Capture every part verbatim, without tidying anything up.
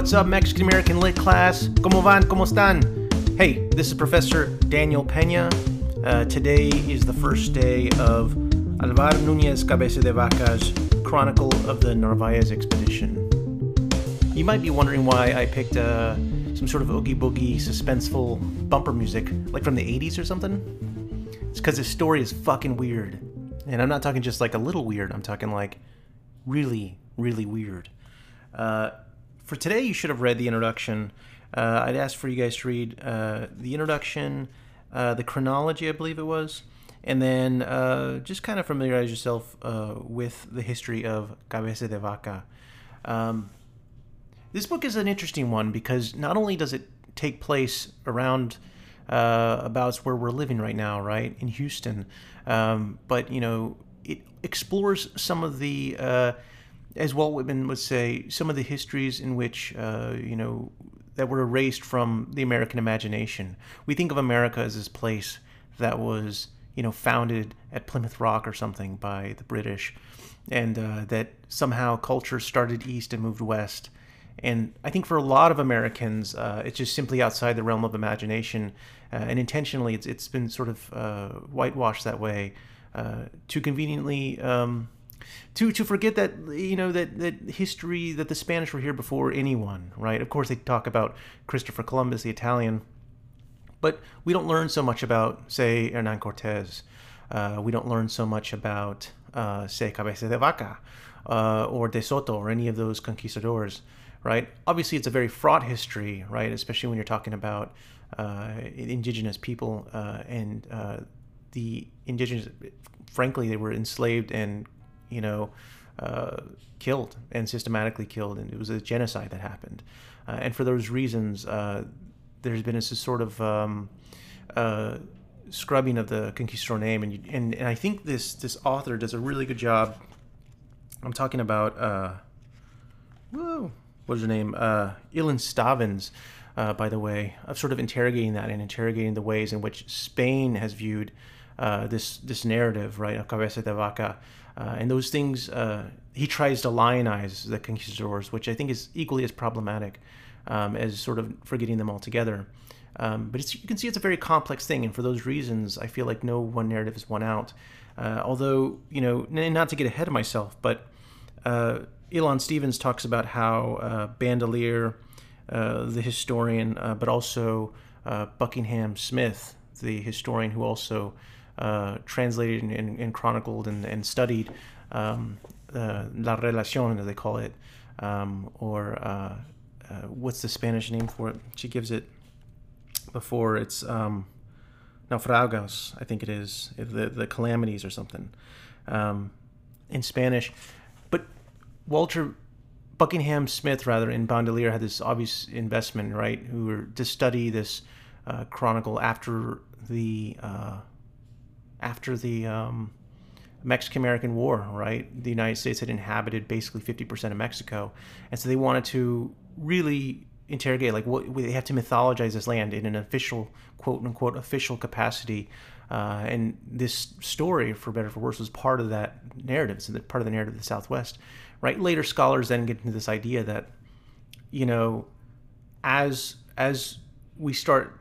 What's up, Mexican American Lit class? ¿Cómo van? ¿Cómo están? Hey, this is Professor Daniel Peña. Uh, today is the first day of Alvar Núñez Cabeza de Vaca's Chronicle of the Narvaez Expedition. You might be wondering why I picked uh, some sort of oogie boogie, suspenseful bumper music, like from the eighties or something. It's because this story is fucking weird. And I'm not talking just like a little weird, I'm talking like really, really weird. Uh, for today, you should have read the introduction. Uh, I'd ask for you guys to read uh, the introduction, uh, the chronology, I believe it was, and then uh, just kind of familiarize yourself uh, with the history of Cabeza de Vaca. Um, This book is an interesting one because not only does it take place around uh, about where we're living right now, right, in Houston, um, but, you know, it explores some of the, uh, as Walt Whitman would say, some of the histories in which, uh, you know, that were erased from the American imagination. We think of America as this place that was, you know, founded at Plymouth Rock or something by the British, and uh, that somehow culture started east and moved west. And I think for a lot of Americans, uh, it's just simply outside the realm of imagination, uh, and intentionally it's it's been sort of uh, whitewashed that way uh, to conveniently um, to to forget that, you know, that that history, that the Spanish were here before anyone, right? Of course, they talk about Christopher Columbus, the Italian, but we don't learn so much about, say, Hernán Cortés. Uh, we don't learn so much about, uh, say, Cabeza de Vaca uh, or De Soto or any of those conquistadors. Right. Obviously, it's a very fraught history, right? Especially when you're talking about uh, indigenous people uh, and uh, the indigenous. Frankly, they were enslaved and, you know, uh, killed and systematically killed, and it was a genocide that happened. Uh, and for those reasons, uh, there's been this sort of um, uh, scrubbing of the conquistador name, and, you, and and I think this this author does a really good job. I'm talking about. Uh, whoa. What's her name? Uh, Ilan Stavans, uh, by the way, of sort of interrogating that and interrogating the ways in which Spain has viewed uh, this this narrative, right, of Cabeza de Vaca. Uh, and those things, uh, he tries to lionize the conquistadors, which I think is equally as problematic um, as sort of forgetting them altogether. Um, but it's, you can see it's a very complex thing, and for those reasons, I feel like no one narrative is won out. Uh, although, you know, n- not to get ahead of myself, but... Uh, Ilan Stavans talks about how uh, Bandelier, uh, the historian, uh, but also uh, Buckingham Smith, the historian who also uh, translated and, and, and chronicled and, and studied um, uh, La Relacion, as they call it, um, or uh, uh, what's the Spanish name for it? She gives it before it's um, Naufragos, I think it is, the, the calamities or something um, in Spanish. Walter Buckingham Smith, rather, and Bandelier had this obvious investment, right, who were to study this uh, chronicle after the uh, after the um, Mexican-American War, right? The United States had inhabited basically fifty percent of Mexico, and so they wanted to really interrogate, like, what they have to mythologize this land in an official, quote-unquote, official capacity. Uh, and this story, for better or for worse, was part of that narrative. It's part of the narrative of the Southwest, right? Later scholars then get into this idea that, you know, as as we start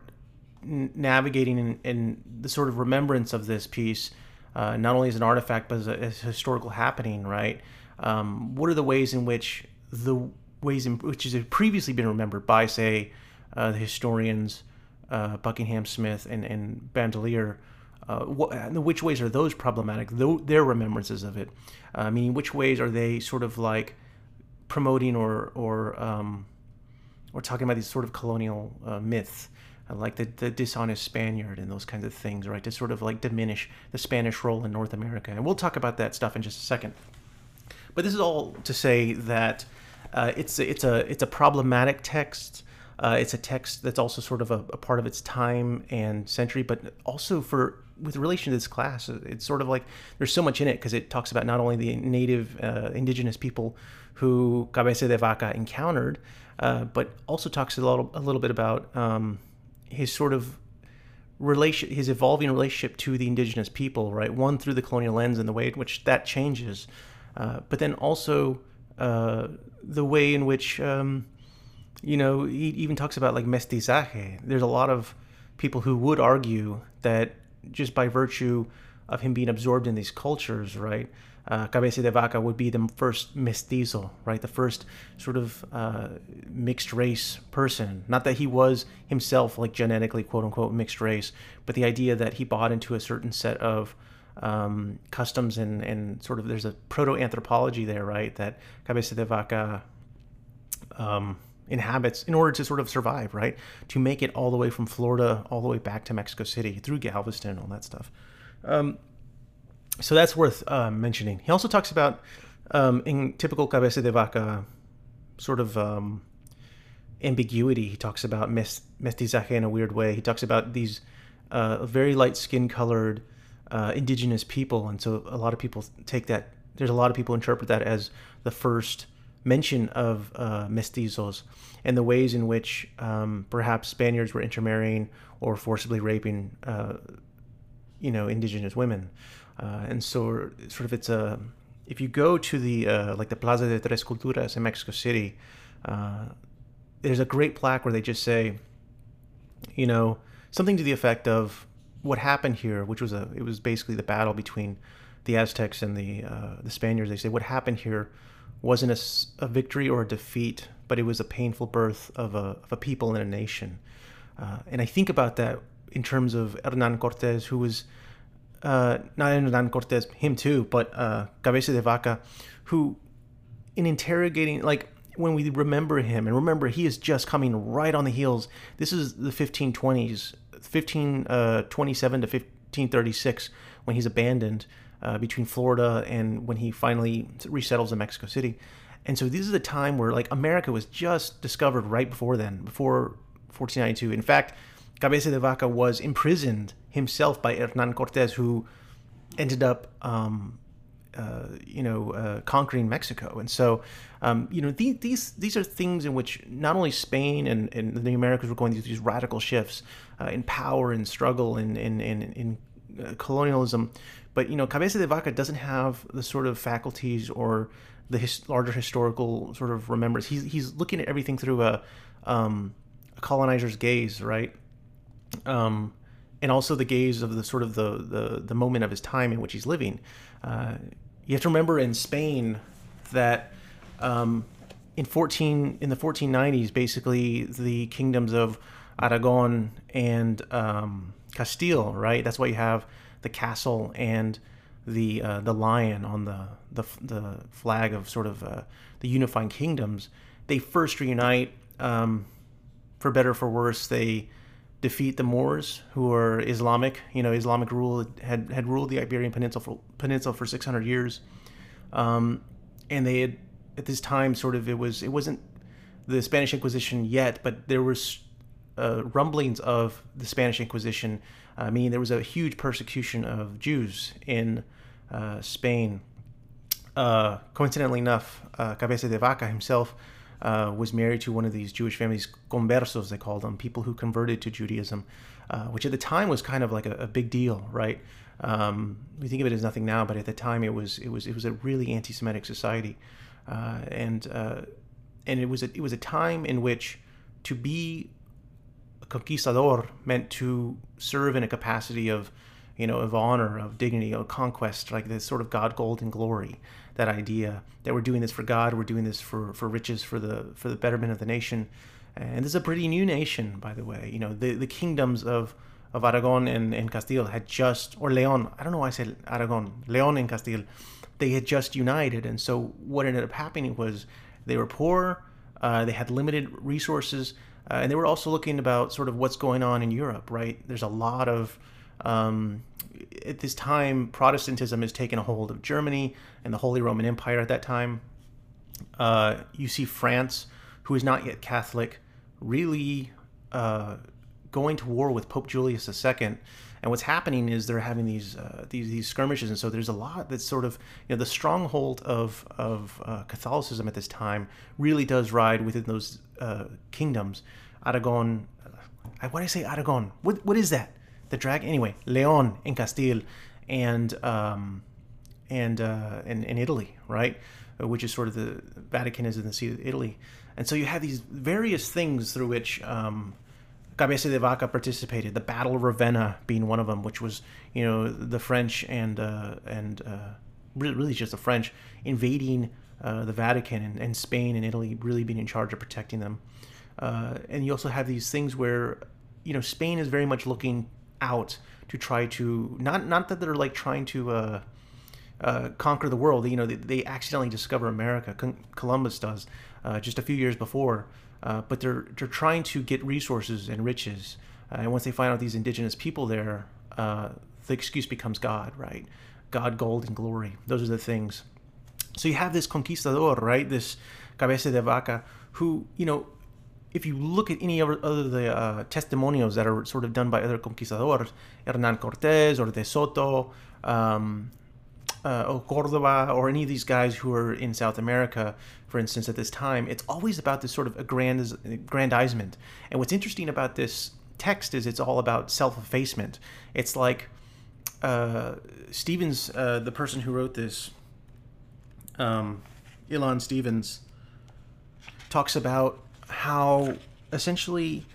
n- navigating in, in the sort of remembrance of this piece, uh, not only as an artifact, but as a, as a historical happening, right? Um, what are the ways in which the ways in which has previously been remembered by, say, uh, the historians uh, Buckingham Smith and, and Bandelier, Uh, what, which ways are those problematic, though, their remembrances of it? Uh, I mean, which ways are they sort of like promoting or or um, or talking about these sort of colonial uh, myths, uh, like the, the dishonest Spaniard and those kinds of things, right, to sort of like diminish the Spanish role in North America? And we'll talk about that stuff in just a second. But this is all to say that uh, it's, it's, a, it's a problematic text. Uh, it's a text that's also sort of a, a part of its time and century, but also for... with relation to this class, it's sort of like there's so much in it because it talks about not only the native uh, indigenous people who Cabeza de Vaca encountered, uh, but also talks a little, a little bit about um, his sort of relation, his evolving relationship to the indigenous people, right? One through the colonial lens and the way in which that changes, uh, but then also uh, the way in which um, you know, he even talks about like mestizaje. There's a lot of people who would argue that just by virtue of him being absorbed in these cultures, right, uh, Cabeza de Vaca would be the first mestizo, right, the first sort of uh, mixed race person. Not that he was himself like genetically, quote unquote, mixed race, but the idea that he bought into a certain set of um, customs and, and sort of there's a proto-anthropology there, right, that Cabeza de Vaca um, inhabits in order to sort of survive, right, to make it all the way from Florida all the way back to Mexico City through Galveston, all that stuff. Um, so that's worth uh, mentioning. He also talks about, um, in typical Cabeza de Vaca sort of um, ambiguity, he talks about mes- mestizaje in a weird way. He talks about these uh, very light skin-colored uh, indigenous people, and so a lot of people take that, there's a lot of people interpret that as the first mention of uh, mestizos and the ways in which um, perhaps Spaniards were intermarrying or forcibly raping uh you know, indigenous women. Uh, and so sort of it's a, if you go to the, uh, like the Plaza de Tres Culturas in Mexico City, uh, there's a great plaque where they just say, you know, something to the effect of what happened here, which was a, it was basically the battle between the Aztecs and the, uh, the Spaniards. They say what happened here wasn't a, a victory or a defeat, but it was a painful birth of a, of a people and a nation. Uh, and I think about that in terms of Hernán Cortés, who was, uh, not Hernán Cortés, him too, but uh, Cabeza de Vaca, who in interrogating, like when we remember him, and remember he is just coming right on the heels. This is the fifteen twenties, fifteen twenty-seven to fifteen thirty-six, when he's abandoned uh, between Florida and when he finally resettles in Mexico City. And so this is the time where like America was just discovered right before then, before fourteen ninety-two. In fact, Cabeza de Vaca was imprisoned himself by Hernán Cortés, who ended up, um, uh, you know, uh, conquering Mexico. And so, um, you know, the, these these are things in which not only Spain and, and the Americas were going through these radical shifts uh, in power and struggle and in in uh, colonialism, but you know, Cabeza de Vaca doesn't have the sort of faculties or the his, larger historical sort of remembrance. He's he's looking at everything through a, um, a colonizer's gaze, right? Um, and also the gaze of the sort of the, the, the moment of his time in which he's living. Uh, you have to remember in Spain that um, in fourteen in the fourteen nineties, basically the kingdoms of Aragon and um, Castile, right? That's why you have the castle and the uh, the lion on the the, the flag of sort of uh, the unifying kingdoms. They first reunite, um, for better or for worse. They defeat the Moors, who are Islamic. You know, Islamic rule had, had ruled the Iberian Peninsula for, Peninsula for six hundred years, um, and they had at this time sort of it was it wasn't the Spanish Inquisition yet, but there was uh, rumblings of the Spanish Inquisition. I mean, there was a huge persecution of Jews in uh, Spain. Uh, coincidentally enough, uh, Cabeza de Vaca himself Uh, was married to one of these Jewish families, conversos they called them, people who converted to Judaism, uh, which at the time was kind of like a, a big deal, right? Um, we think of it as nothing now, but at the time it was it was it was a really anti-Semitic society, uh, and uh, and it was a, it was a time in which to be a conquistador meant to serve in a capacity of, you know, of honor, of dignity, of conquest, like this sort of God, gold, and glory. That idea that we're doing this for God, we're doing this for, for riches, for the for the betterment of the nation. And this is a pretty new nation, by the way. You know, the, the kingdoms of, of Aragon and, and Castile had just, or Leon, I don't know why I said Aragon, Leon and Castile, they had just united. And so what ended up happening was they were poor, uh, they had limited resources, uh, and they were also looking about sort of what's going on in Europe, right? There's a lot of... Um, at this time, Protestantism has taken a hold of Germany and the Holy Roman Empire at that time. Uh, you see France, who is not yet Catholic, really uh, going to war with Pope Julius the Second. And what's happening is they're having these uh, these, these skirmishes. And so there's a lot that's sort of, you know, the stronghold of, of uh, Catholicism at this time really does ride within those uh, kingdoms. Aragon, uh, why did I say Aragon? What What is that? The drag anyway, Leon and Castile, and um, and uh, and in Italy, right? which is sort of the Vatican is in the seat of Italy. And so you have these various things through which um, Cabeza de Vaca participated, the Battle of Ravenna being one of them, which was, you know, the French and, uh, and uh, really just the French invading uh, the Vatican, and, and Spain and Italy really being in charge of protecting them. Uh, and you also have these things where, you know, Spain is very much looking out to try to, not not that they're like trying to uh, uh, conquer the world, you know, they, they accidentally discover America, Con- Columbus does, uh, just a few years before, uh, but they're they're trying to get resources and riches, uh, and once they find out these indigenous people there, uh, the excuse becomes God, right? God, gold, and glory, those are the things. So you have this conquistador, right, this Cabeza de Vaca, who, you know, if you look at any other of the uh, testimonios that are sort of done by other conquistadors, Hernán Cortés or De Soto, um, uh, or Córdoba, or any of these guys who are in South America, for instance, at this time, it's always about this sort of aggrandizement. And what's interesting about this text is it's all about self-effacement. It's like uh, Stevens, uh, the person who wrote this, um, Ilan Stavans, talks about how essentially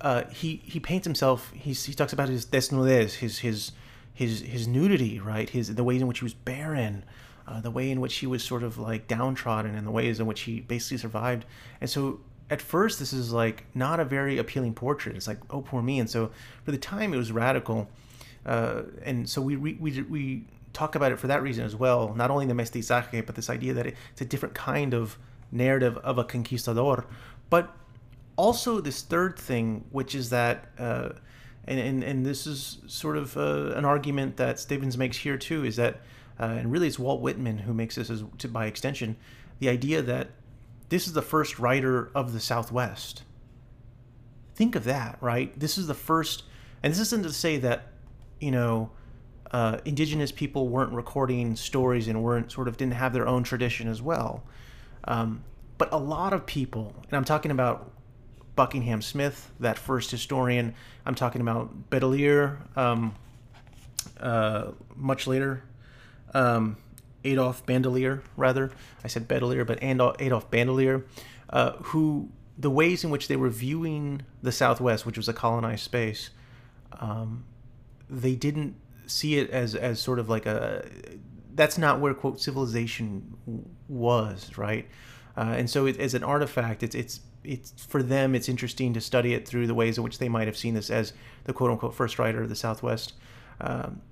uh, he he paints himself. He's, he talks about his desnudez, his his his his nudity, right? His the ways in which he was barren, uh, the way in which he was sort of like downtrodden, and the ways in which he basically survived. And so at first, this is like not a very appealing portrait. It's like, oh, poor me. And so for the time, it was radical, uh, and so we we we. we talk about it for that reason as well. Not only the mestizaje, but this idea that it, it's a different kind of narrative of a conquistador. But also this third thing, which is that, uh, and, and and this is sort of uh, an argument that Stavans makes here too, is that, uh, and really it's Walt Whitman who makes this as to, by extension, the idea that this is the first writer of the Southwest. Think of that, right? This is the first, and this isn't to say that, you know, uh, indigenous people weren't recording stories and weren't sort of didn't have their own tradition as well. Um, But a lot of people, and I'm talking about Buckingham Smith, that first historian. I'm talking about Bandelier, um, uh, much later, um, Adolf Bandelier, rather. I said Bandelier, but Adolf Bandelier, uh, who, the ways in which they were viewing the Southwest, which was a colonized space, um, they didn't see it as, as sort of like a, that's not where, quote, civilization was, right? Uh, and so, it, as an artifact, it's it's it's for them. It's interesting to study it through the ways in which they might have seen this as the quote unquote first writer of the Southwest. Um,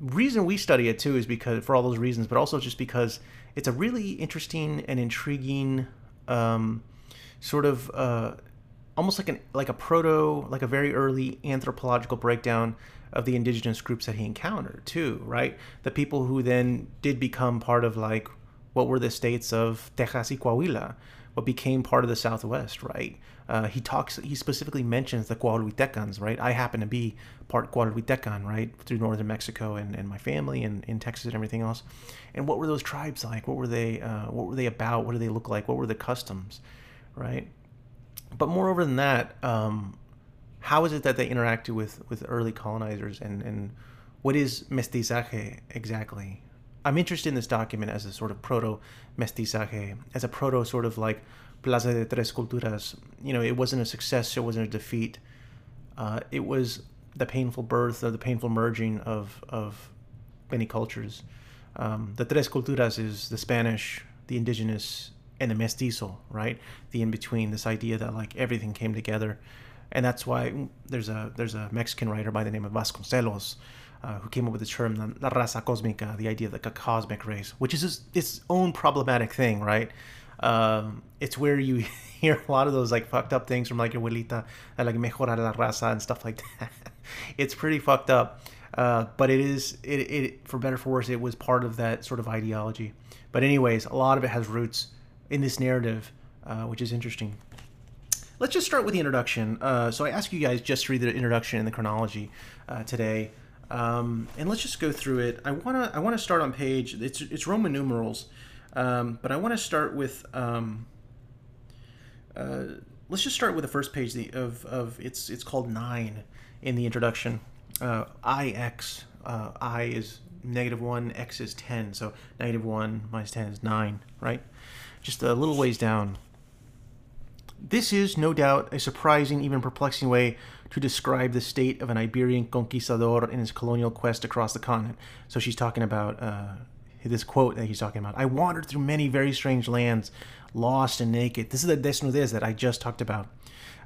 reason we study it too is because for all those reasons, but also just because it's a really interesting and intriguing um, sort of uh, almost like an like a proto, like a very early anthropological breakdown of the indigenous groups that he encountered too, right? The people who then did become part of like. What were the states of Texas and Coahuila? What became part of the Southwest, right? Uh, he talks. He specifically mentions the Coahuiltecans, right? I happen to be part Coahuiltecan, right, through northern Mexico and, and my family and in Texas and everything else. And what were those tribes like? What were they? Uh, what were they about? What did they look like? What were the customs, right? But moreover than that, um, how is it that they interacted with with early colonizers, and and what is mestizaje exactly? I'm interested in this document as a sort of proto-mestizaje, as a proto sort of like Plaza de Tres Culturas. You know, it wasn't a success, it wasn't a defeat. Uh, it was the painful birth or the painful merging of, of many cultures. Um, the Tres Culturas is the Spanish, the indigenous, and the mestizo, right? The in-between, this idea that like everything came together. And that's why there's a there's a Mexican writer by the name of Vasconcelos, Uh, who came up with the term la raza cosmica, the idea of like a cosmic race, which is just its own problematic thing, right? Um, it's where you hear a lot of those like fucked up things from like your abuelita, like mejorar la raza and stuff like that. It's pretty fucked up, uh, but it is it, it for better or for worse, it was part of that sort of ideology. But anyways, a lot of it has roots in this narrative, uh, which is interesting. Let's just start with the introduction. Uh, so I ask you guys just to read the introduction and the chronology uh, today. Um, and let's just go through it. I wanna I wanna start on page. It's it's Roman numerals, um, but I wanna start with. Um, uh, let's just start with the first page of of it's it's called nine in the introduction. uh, I X, uh, I is negative one, X is ten, so negative one minus ten is nine, right? Just a little ways down. This is, no doubt, a surprising, even perplexing way to describe the state of an Iberian conquistador in his colonial quest across the continent. So she's talking about uh, this quote that he's talking about. I wandered through many very strange lands, lost and naked. This is the desnudez that I just talked about.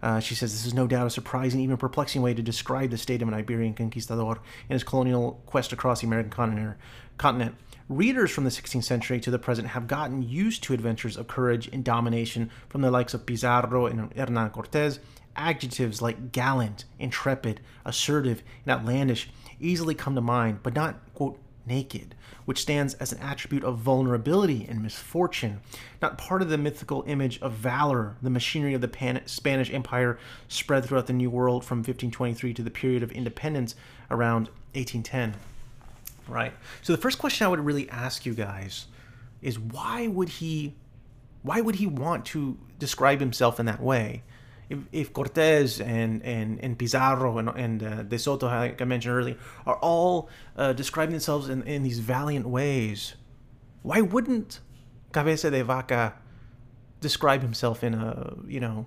Uh, she says, this is no doubt a surprising, even perplexing way to describe the state of an Iberian conquistador in his colonial quest across the American continent. Readers from the sixteenth century to the present have gotten used to adventures of courage and domination from the likes of Pizarro and Hernán Cortés. Adjectives like gallant, intrepid, assertive, and outlandish easily come to mind, but not, quote, naked, which stands as an attribute of vulnerability and misfortune, not part of the mythical image of valor, the machinery of the Pan- Spanish Empire spread throughout the New World from fifteen twenty-three to the period of independence around eighteen ten. Right. So the first question I would really ask you guys is why would he, why would he want to describe himself in that way? If, if Cortés and, and, and Pizarro and, and uh, De Soto, like I mentioned earlier, are all uh, describing themselves in, in these valiant ways, why wouldn't Cabeza de Vaca describe himself in a, you know,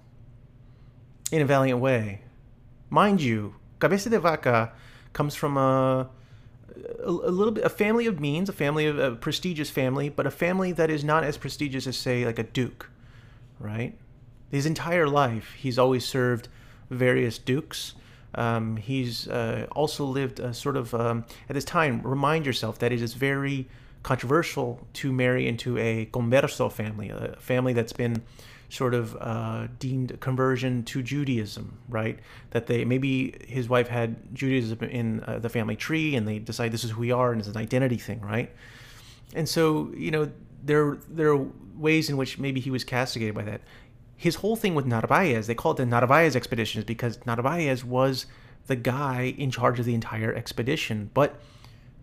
in a valiant way? Mind you, Cabeza de Vaca comes from a A, a little bit, a family of means, a family of a prestigious family, but a family that is not as prestigious as, say, like a duke, right? His entire life, he's always served various dukes. Um, he's uh, also lived a sort of, um, at this time, remind yourself that it is very controversial to marry into a converso family, a family that's been sort of uh, deemed conversion to Judaism, right? That they, maybe his wife had Judaism in uh, the family tree and they decide this is who we are and it's an identity thing, right? And so, you know, there, there are ways in which maybe he was castigated by that. His whole thing with Narvaez, they call it the Narvaez expedition, is because Narvaez was the guy in charge of the entire expedition. But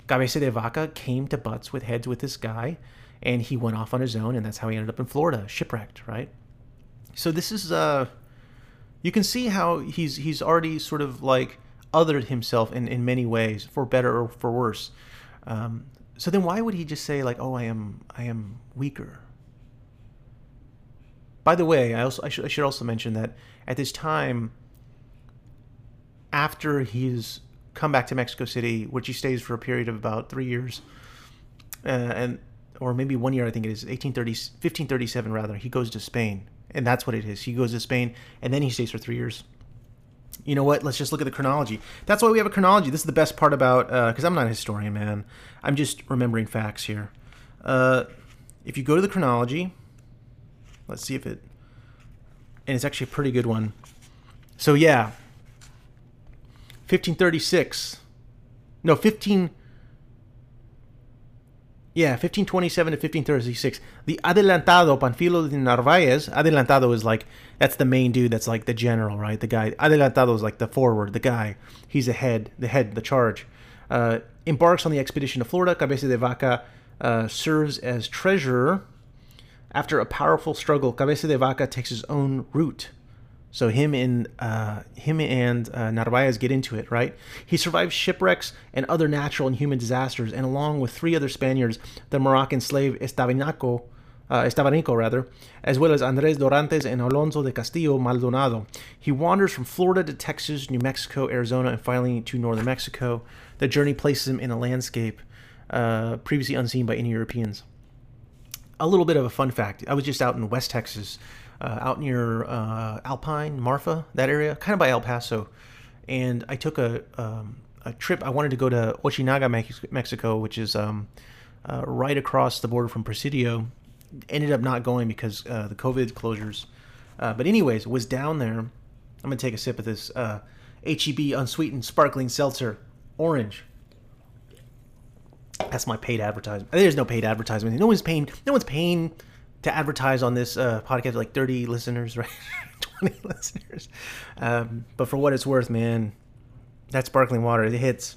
Cabeza de Vaca came to butts with heads with this guy and he went off on his own, and that's how he ended up in Florida, shipwrecked, right? So this is, uh, you can see how he's he's already sort of like othered himself in, in many ways, for better or for worse. Um, so then why would he just say like, oh, I am I am weaker? By the way, I also I should, I should also mention that at this time, after he's come back to Mexico City, which he stays for a period of about three years, uh, and or maybe one year, I think it is, eighteen thirty, fifteen thirty-seven rather, he goes to Spain. And that's what it is. He goes to Spain, and then he stays for three years. You know what? Let's just look at the chronology. That's why we have a chronology. This is the best part about, because uh, I'm not a historian, man. I'm just remembering facts here. Uh, if you go to the chronology, let's see if it, and it's actually a pretty good one. So yeah, fifteen thirty-six, no, fifteen, yeah, fifteen twenty-seven to fifteen thirty-six. The adelantado, Panfilo de Narvaez. Adelantado is like, that's the main dude, that's like the general, right? The guy, adelantado is like the forward, the guy. He's the head, the head, the charge. Uh, embarks on the expedition to Florida. Cabeza de Vaca uh, serves as treasurer. After a powerful struggle, Cabeza de Vaca takes his own route. So him and, uh, him and uh, Narvaez get into it, right? He survives shipwrecks and other natural and human disasters, and along with three other Spaniards, the Moroccan slave Estebanico, uh, Estebanico rather, as well as Andres Dorantes and Alonso de Castillo Maldonado. He wanders from Florida to Texas, New Mexico, Arizona, and finally to northern Mexico. The journey places him in a landscape uh, previously unseen by any Europeans. A little bit of a fun fact. I was just out in West Texas, Uh, out near uh, Alpine, Marfa, that area, kind of by El Paso. And I took a, um, a trip. I wanted to go to Ochinaga, Mexico, which is um, uh, right across the border from Presidio. Ended up not going because uh, the COVID closures. Uh, but anyways, was down there. I'm going to take a sip of this uh, H E B unsweetened sparkling seltzer, orange. That's my paid advertisement. There's no paid advertisement. No one's paying. No one's paying to advertise on this uh, podcast, like thirty listeners, right? twenty listeners. Um, but for what it's worth, man, that sparkling water, it hits.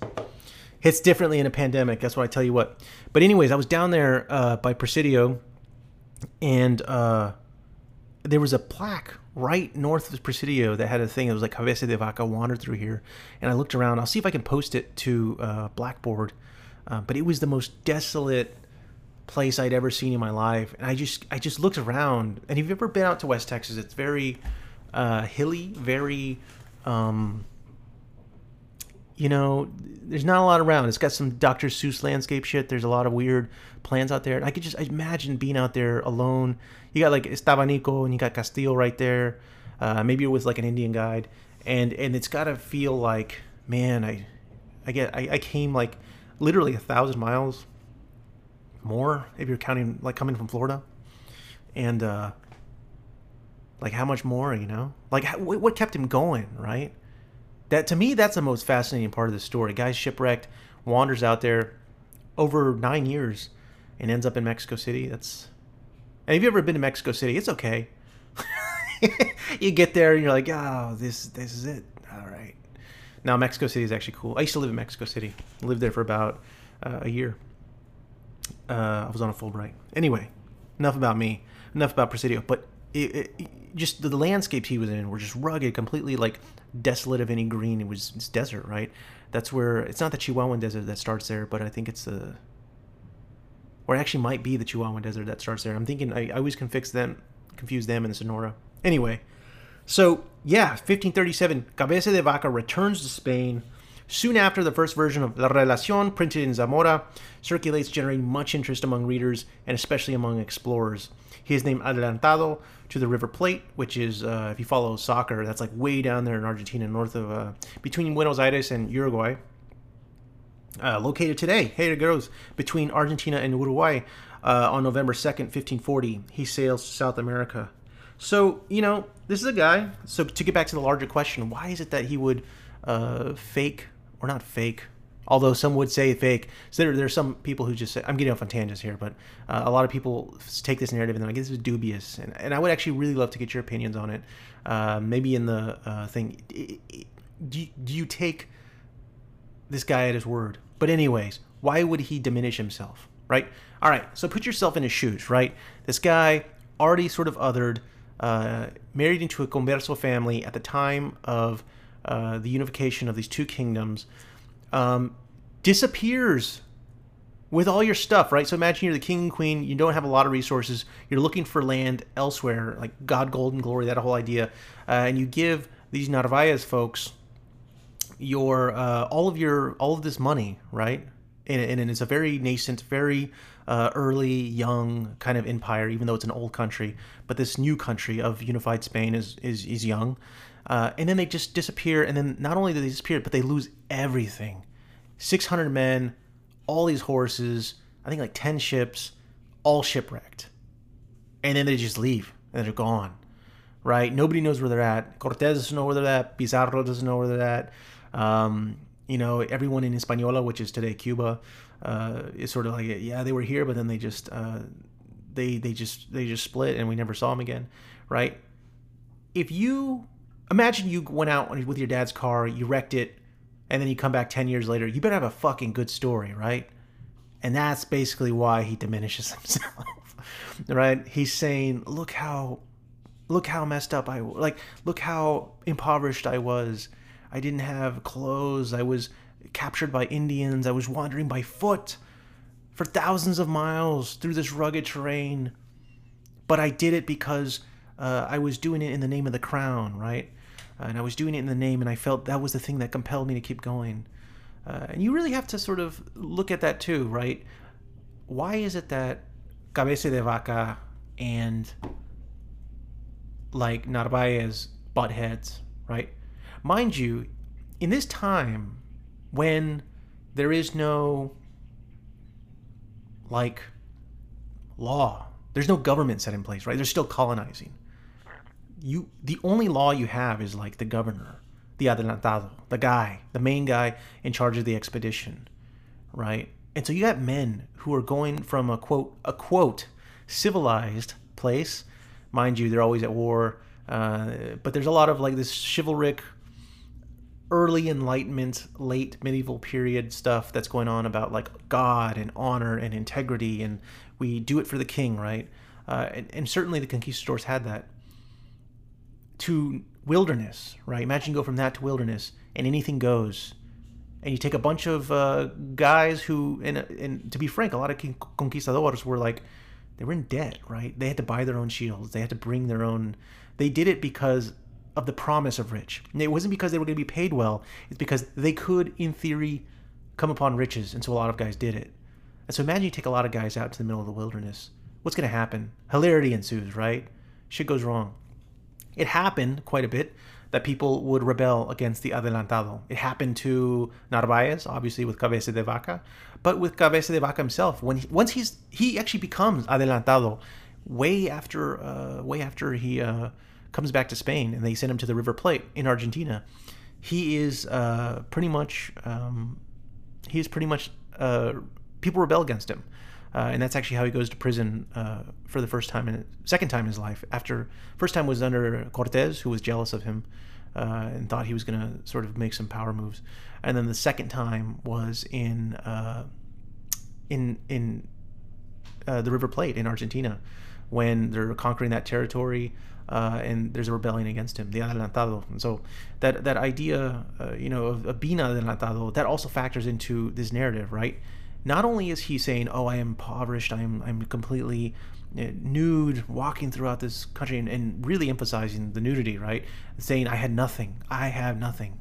Hits differently in a pandemic. That's what I tell you what. But anyways, I was down there uh, by Presidio, and uh, there was a plaque right north of Presidio that had a thing. It was like Cabeza de Vaca wandered through here. And I looked around. I'll see if I can post it to uh, Blackboard. Uh, but it was the most desolate place I'd ever seen in my life. And I just I just looked around. And if you've ever been out to West Texas, it's very uh, hilly, very, um, you know, there's not a lot around. It's got some Doctor Seuss landscape shit. There's a lot of weird plans out there. And I could just I imagine being out there alone. You got like Estebanico and you got Castillo right there. Uh, maybe it was like an Indian guide. And and it's got to feel like, man, I I get I, I came like literally a thousand miles more if you're counting like coming from Florida. And uh, like how much more, you know? Like how, what kept him going, right? That to me, that's the most fascinating part of the story. A guy shipwrecked, wanders out there over nine years, and ends up in Mexico City. That's, and if you ever been to Mexico City, it's okay. You get there and you're like, oh, this this is it. All right. Now Mexico City is actually cool. I used to live in Mexico City. I lived there for about uh, a year. Uh, I was on a Fulbright. Anyway, enough about me. Enough about Presidio. But it, it, it, just the, the landscapes he was in were just rugged, completely like desolate of any green. It was it's desert, right? That's where it's not the Chihuahuan Desert that starts there, but I think it's the, or it actually might be the Chihuahuan Desert that starts there. I'm thinking I, I always can fix them, confuse them and the Sonora. Anyway, so yeah, fifteen thirty-seven, Cabeza de Vaca returns to Spain. Soon after, the first version of La Relacion, printed in Zamora, circulates, generating much interest among readers and especially among explorers. He is named Adelantado to the River Plate, which is, uh, if you follow soccer, that's like way down there in Argentina, north of, uh, between Buenos Aires and Uruguay. Uh, located today, here it goes, between Argentina and Uruguay, uh, on November second, fifteen forty, he sails to South America. So, you know, this is a guy, so to get back to the larger question, why is it that he would uh, fake... or not fake, although some would say fake. So there, there are some people who just say, I'm getting off on tangents here, but uh, a lot of people take this narrative and they're like, this is dubious. And, and I would actually really love to get your opinions on it. Uh, maybe in the uh, thing, it, it, do, do you take this guy at his word? But anyways, why would he diminish himself, right? All right, so put yourself in his shoes, right? This guy already sort of othered, uh, married into a converso family at the time of Uh, the unification of these two kingdoms, um, disappears with all your stuff, right? So imagine you're the king and queen, you don't have a lot of resources, you're looking for land elsewhere, like God, gold, and glory, that whole idea, uh, and you give these Narvaez folks your uh, all of your all of this money, right? And, and, and it's a very nascent, very uh, early, young kind of empire, even though it's an old country. But this new country of unified Spain is is, is young. Uh, and then they just disappear, and then not only do they disappear, but they lose everything. six hundred men, all these horses, I think like ten ships, all shipwrecked. And then they just leave, and they're gone, right? Nobody knows where they're at. Cortes doesn't know where they're at. Pizarro doesn't know where they're at. Um, you know, everyone in Hispaniola, which is today Cuba, uh, is sort of like, yeah, they were here, but then they just, uh, they, they just, they just split, and we never saw them again, right? If you... Imagine you went out with your dad's car, you wrecked it, and then you come back ten years later. You better have a fucking good story, right? And that's basically why he diminishes himself, right? He's saying, look how, look how messed up I was. Like, look how impoverished I was. I didn't have clothes. I was captured by Indians. I was wandering by foot for thousands of miles through this rugged terrain. But I did it because uh, I was doing it in the name of the crown, right? And I was doing it in the name, and I felt that was the thing that compelled me to keep going. Uh, and you really have to sort of look at that too, right? Why is it that Cabeza de Vaca and, like, Narvaez butt heads, right? Mind you, in this time when there is no, like, law, there's no government set in place, right? They're still colonizing. You, the only law you have is like the governor, the adelantado, the guy, the main guy in charge of the expedition, right? And so you got men who are going from a quote, a quote, civilized place. Mind you, they're always at war, uh, but there's a lot of like this chivalric, early Enlightenment, late medieval period stuff that's going on about like God and honor and integrity, and we do it for the king, right? Uh, and, and certainly the conquistadors had that. to wilderness, right? Imagine you go from that to wilderness, and anything goes. And you take a bunch of uh, guys who, and, and to be frank, a lot of conquistadores were like, they were in debt, right? They had to buy their own shields. They had to bring their own. They did it because of the promise of rich. And it wasn't because they were going to be paid well. It's because they could, in theory, come upon riches. And so a lot of guys did it. And so imagine you take a lot of guys out to the middle of the wilderness. What's going to happen? Hilarity ensues, right? Shit goes wrong. It happened quite a bit that people would rebel against the adelantado. It happened to Narvaez, obviously, with Cabeza de Vaca, but with Cabeza de Vaca himself. When he, once he's he actually becomes adelantado, way after uh, way after he uh, comes back to Spain, and they send him to the River Plate in Argentina. He is uh, pretty much um, he is pretty much uh, people rebel against him, uh, and that's actually how he goes to prison uh, for the first time and second time in his life. After first time was under Cortés, who was jealous of him. Uh, and thought he was going to sort of make some power moves, and then the second time was in uh, in in uh, the River Plate in Argentina, when they're conquering that territory, uh, and there's a rebellion against him, the adelantado. And so that that idea, uh, you know, of, of being adelantado, that also factors into this narrative, right? Not only is he saying, "Oh, I am impoverished, I am I'm completely." nude, walking throughout this country and, and really emphasizing the nudity, right? Saying, I had nothing. I have nothing.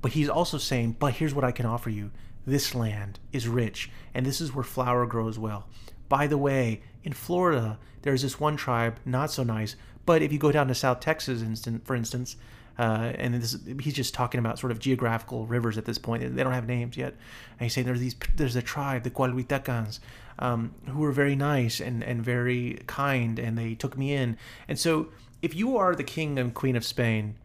But he's also saying, but here's what I can offer you. This land is rich, and this is where flour grows well. By the way, in Florida, there's this one tribe, not so nice, but if you go down to South Texas, instant, for instance, uh, and this, he's just talking about sort of geographical rivers at this point. They don't have names yet. And he's saying there's, these, there's a tribe, the Coahuiltecans, Um, who were very nice and, and very kind, and they took me in. And so if you are the king and queen of Spain,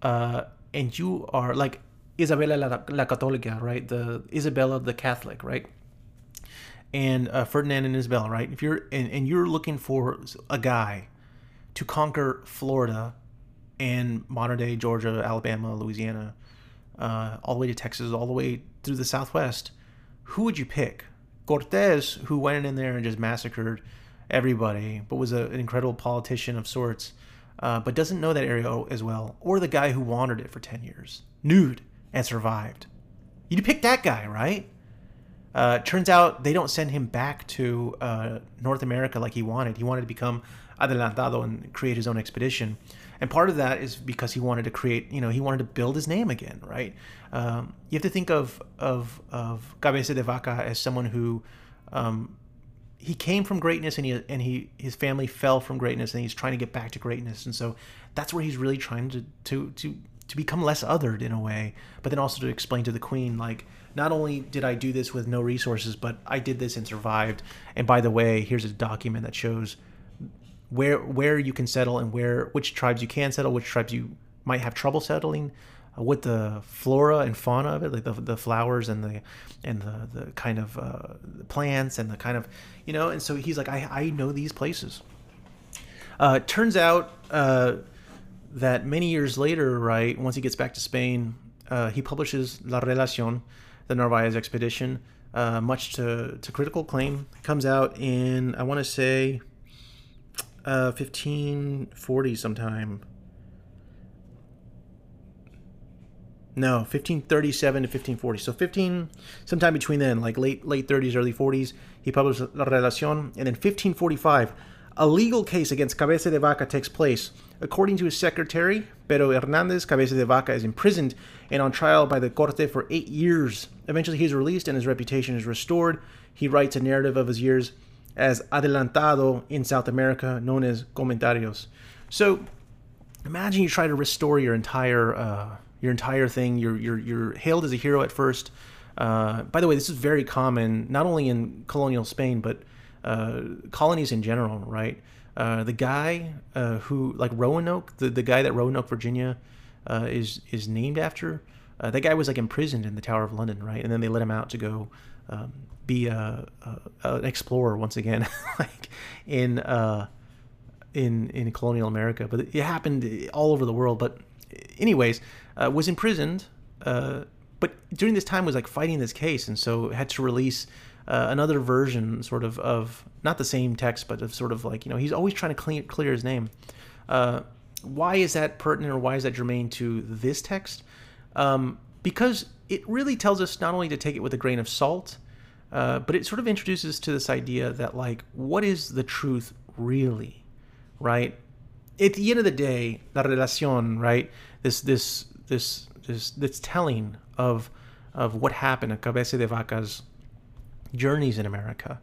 uh, and you are like Isabella la Católica, right? The Isabella the Catholic, right? And uh, Ferdinand and Isabella, right? If you're and, and you're looking for a guy to conquer Florida and modern day Georgia, Alabama, Louisiana, uh, all the way to Texas, all the way through the Southwest, who would you pick? Cortés, who went in there and just massacred everybody, but was a, an incredible politician of sorts, uh, but doesn't know that area as well, or the guy who wandered it for ten years, nude, and survived. You'd pick that guy, right? Uh, turns out they don't send him back to uh, North America like he wanted. He wanted to become adelantado and create his own expedition. And part of that is because he wanted to create, you know, he wanted to build his name again, right? Um, you have to think of, of of Cabeza de Vaca as someone who, um, he came from greatness and he and he his family fell from greatness, and he's trying to get back to greatness. And so that's where he's really trying to to to, to become less othered in a way, but then also to explain to the queen, like, not only did I do this with no resources, but I did this and survived. And by the way, here's a document that shows where where you can settle and where which tribes you can settle, which tribes you might have trouble settling, uh, what the flora and fauna of it, like the, the flowers and the and the, the kind of uh, the plants and the kind of, you know. And so he's like, I, I know these places. Uh, turns out uh, that many years later, right, once he gets back to Spain, uh, he publishes La Relacion, the Narvaez expedition, uh, much to, to critical acclaim. It comes out in, I want to say... Uh, fifteen forty sometime. No, fifteen thirty-seven to fifteen forty. So fifteen, sometime between then, like late late thirties, early forties, he published La Relacion. And in fifteen forty-five, a legal case against Cabeza de Vaca takes place. According to his secretary, Pedro Hernández, Cabeza de Vaca is imprisoned and on trial by the Corte for eight years. Eventually, he is released and his reputation is restored. He writes a narrative of his years as adelantado in South America, known as comentarios. So imagine you try to restore your entire uh, your entire thing. You're, you're, you're hailed as a hero at first. Uh, by the way, this is very common, not only in colonial Spain, but uh, colonies in general, right? Uh, the guy uh, who, like Roanoke, the, the guy that Roanoke, Virginia uh, is, is named after, uh, that guy was like imprisoned in the Tower of London, right? And then they let him out to go... Um, be a, a, an explorer once again, like in uh, in in colonial America, but it happened all over the world. But anyways, uh, was imprisoned, uh, but during this time was like fighting this case, and so had to release uh, another version, sort of of not the same text, but of sort of like, you know, he's always trying to clean, clear his name. Uh, why is that pertinent, or why is that germane to this text? Um, because it really tells us not only to take it with a grain of salt, uh, but it sort of introduces to this idea that, like, what is the truth really, right? At the end of the day, La Relacion, right? This, this, this, this, this telling of of what happened at Cabeza de Vaca's journeys in America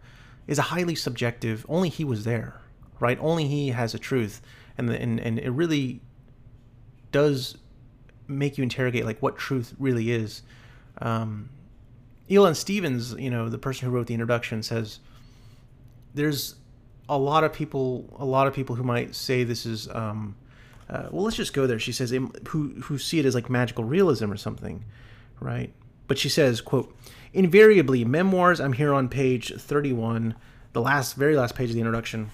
is a highly subjective. Only he was there, right? Only he has a truth, and the, and and it really does make you interrogate, like, what truth really is. Um, Ilan Stavans, you know, the person who wrote the introduction, says there's a lot of people, a lot of people who might say this is, um, uh, well, let's just go there. She says, who who see it as like magical realism or something, right? But she says, quote, invariably, memoirs, I'm here on page thirty-one, the last, very last page of the introduction.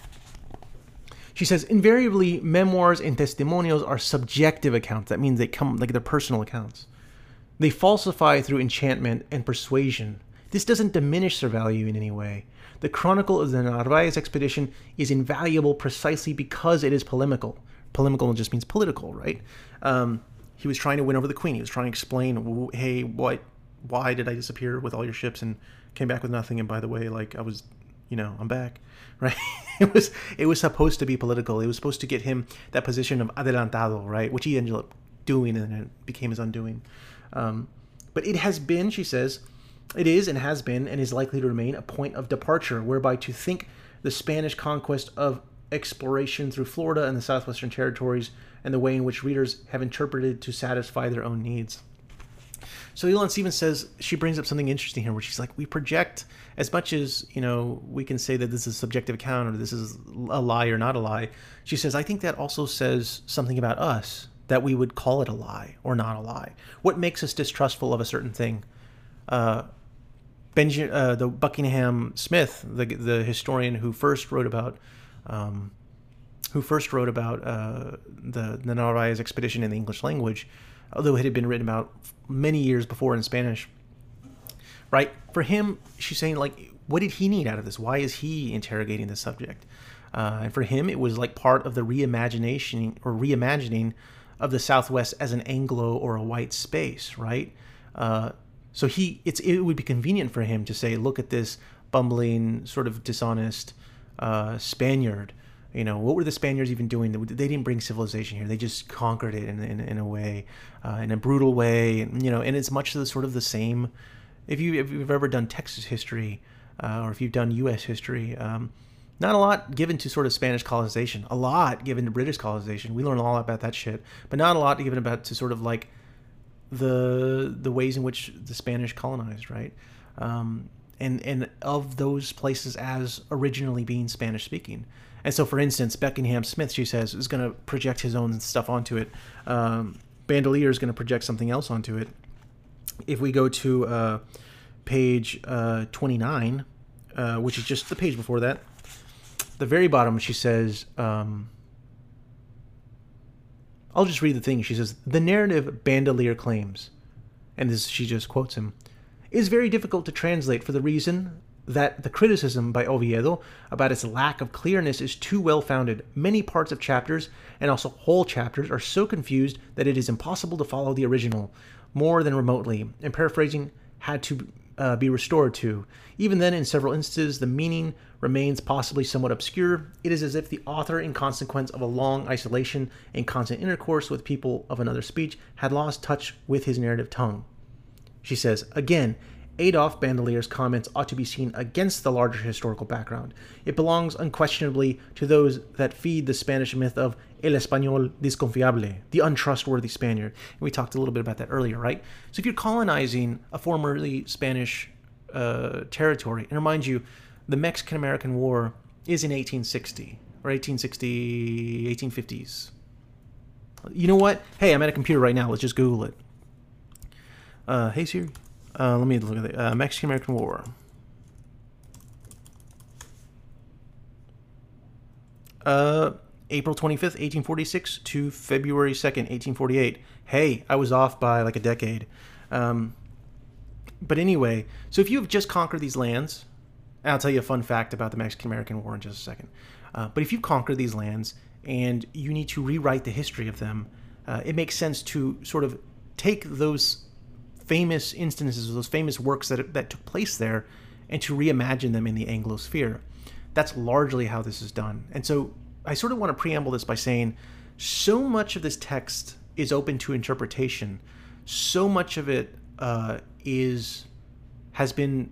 She says, invariably, memoirs and testimonios are subjective accounts. That means they come, like, they're personal accounts. They falsify through enchantment and persuasion. This doesn't diminish their value in any way. The chronicle of the Narvaez expedition is invaluable precisely because it is polemical. Polemical just means political, right? Um, he was trying to win over the queen. He was trying to explain, hey, what, why did I disappear with all your ships and came back with nothing? And by the way, like, I was, you know, I'm back, right? It was, it was supposed to be political. It was supposed to get him that position of adelantado, right? Which he ended up doing, and it became his undoing. Um, but it has been, she says, it is and has been and is likely to remain a point of departure, whereby to think the Spanish conquest of exploration through Florida and the Southwestern territories and the way in which readers have interpreted to satisfy their own needs. So Ilan Stavans says, she brings up something interesting here, where she's like, we project, as much as, you know, we can say that this is a subjective account or this is a lie or not a lie. She says, I think that also says something about us, that we would call it a lie or not a lie. What makes us distrustful of a certain thing? Uh, Benji- uh, the Buckingham Smith, the the historian who first wrote about, um, who first wrote about uh, the, the Narvaez expedition in the English language, although it had been written about many years before in Spanish, right? For him, she's saying, like, what did he need out of this? Why is he interrogating this subject? Uh, and for him, it was like part of the reimagination or reimagining of the Southwest as an Anglo or a white space, right? Uh, so he, it's it would be convenient for him to say, look at this bumbling, sort of dishonest uh, Spaniard. You know, what were the Spaniards even doing? They didn't bring civilization here. They just conquered it in in, in a way, uh, in a brutal way. And, you know, and it's much the sort of the same. If you if you've ever done Texas history, uh, or if you've done U S history, um, not a lot given to sort of Spanish colonization. A lot given to British colonization. We learn a lot about that shit, but not a lot given about to sort of like the the ways in which the Spanish colonized, right? Um, and and of those places as originally being Spanish speaking. And so, for instance, Buckingham Smith, she says, is going to project his own stuff onto it. Um, Bandelier is going to project something else onto it. If we go to uh, page uh, twenty-nine, uh, which is just the page before that, the very bottom, she says, um, I'll just read the thing. She says, the narrative Bandelier claims, and this she just quotes him, is very difficult to translate for the reason that the criticism by Oviedo about its lack of clearness is too well-founded. Many parts of chapters, and also whole chapters, are so confused that it is impossible to follow the original, more than remotely, and paraphrasing had to uh, be restored to. Even then, in several instances, the meaning remains possibly somewhat obscure. It is as if the author, in consequence of a long isolation and constant intercourse with people of another speech, had lost touch with his narrative tongue. She says, again, Adolf Bandelier's comments ought to be seen against the larger historical background. It belongs unquestionably to those that feed the Spanish myth of El Español Desconfiable, the untrustworthy Spaniard. And we talked a little bit about that earlier, right? So if you're colonizing a formerly Spanish uh, territory, and mind you, the Mexican-American War is in eighteen sixty, or eighteen sixty, eighteen fifties. You know what? Hey, I'm at a computer right now. Let's just Google it. Uh, hey, Siri. Uh, let me look at the uh, Mexican-American War. Uh, April twenty-fifth, eighteen forty-six to February second, eighteen forty-eight. Hey, I was off by like a decade. Um, but anyway, so if you have just conquered these lands, and I'll tell you a fun fact about the Mexican-American War in just a second. Uh, but if you conquer these lands and you need to rewrite the history of them, uh, it makes sense to sort of take those famous instances, those famous works that, that took place there, and to reimagine them in the Anglosphere. That's largely how this is done. And so I sort of want to preamble this by saying so much of this text is open to interpretation. So much of it uh, is has been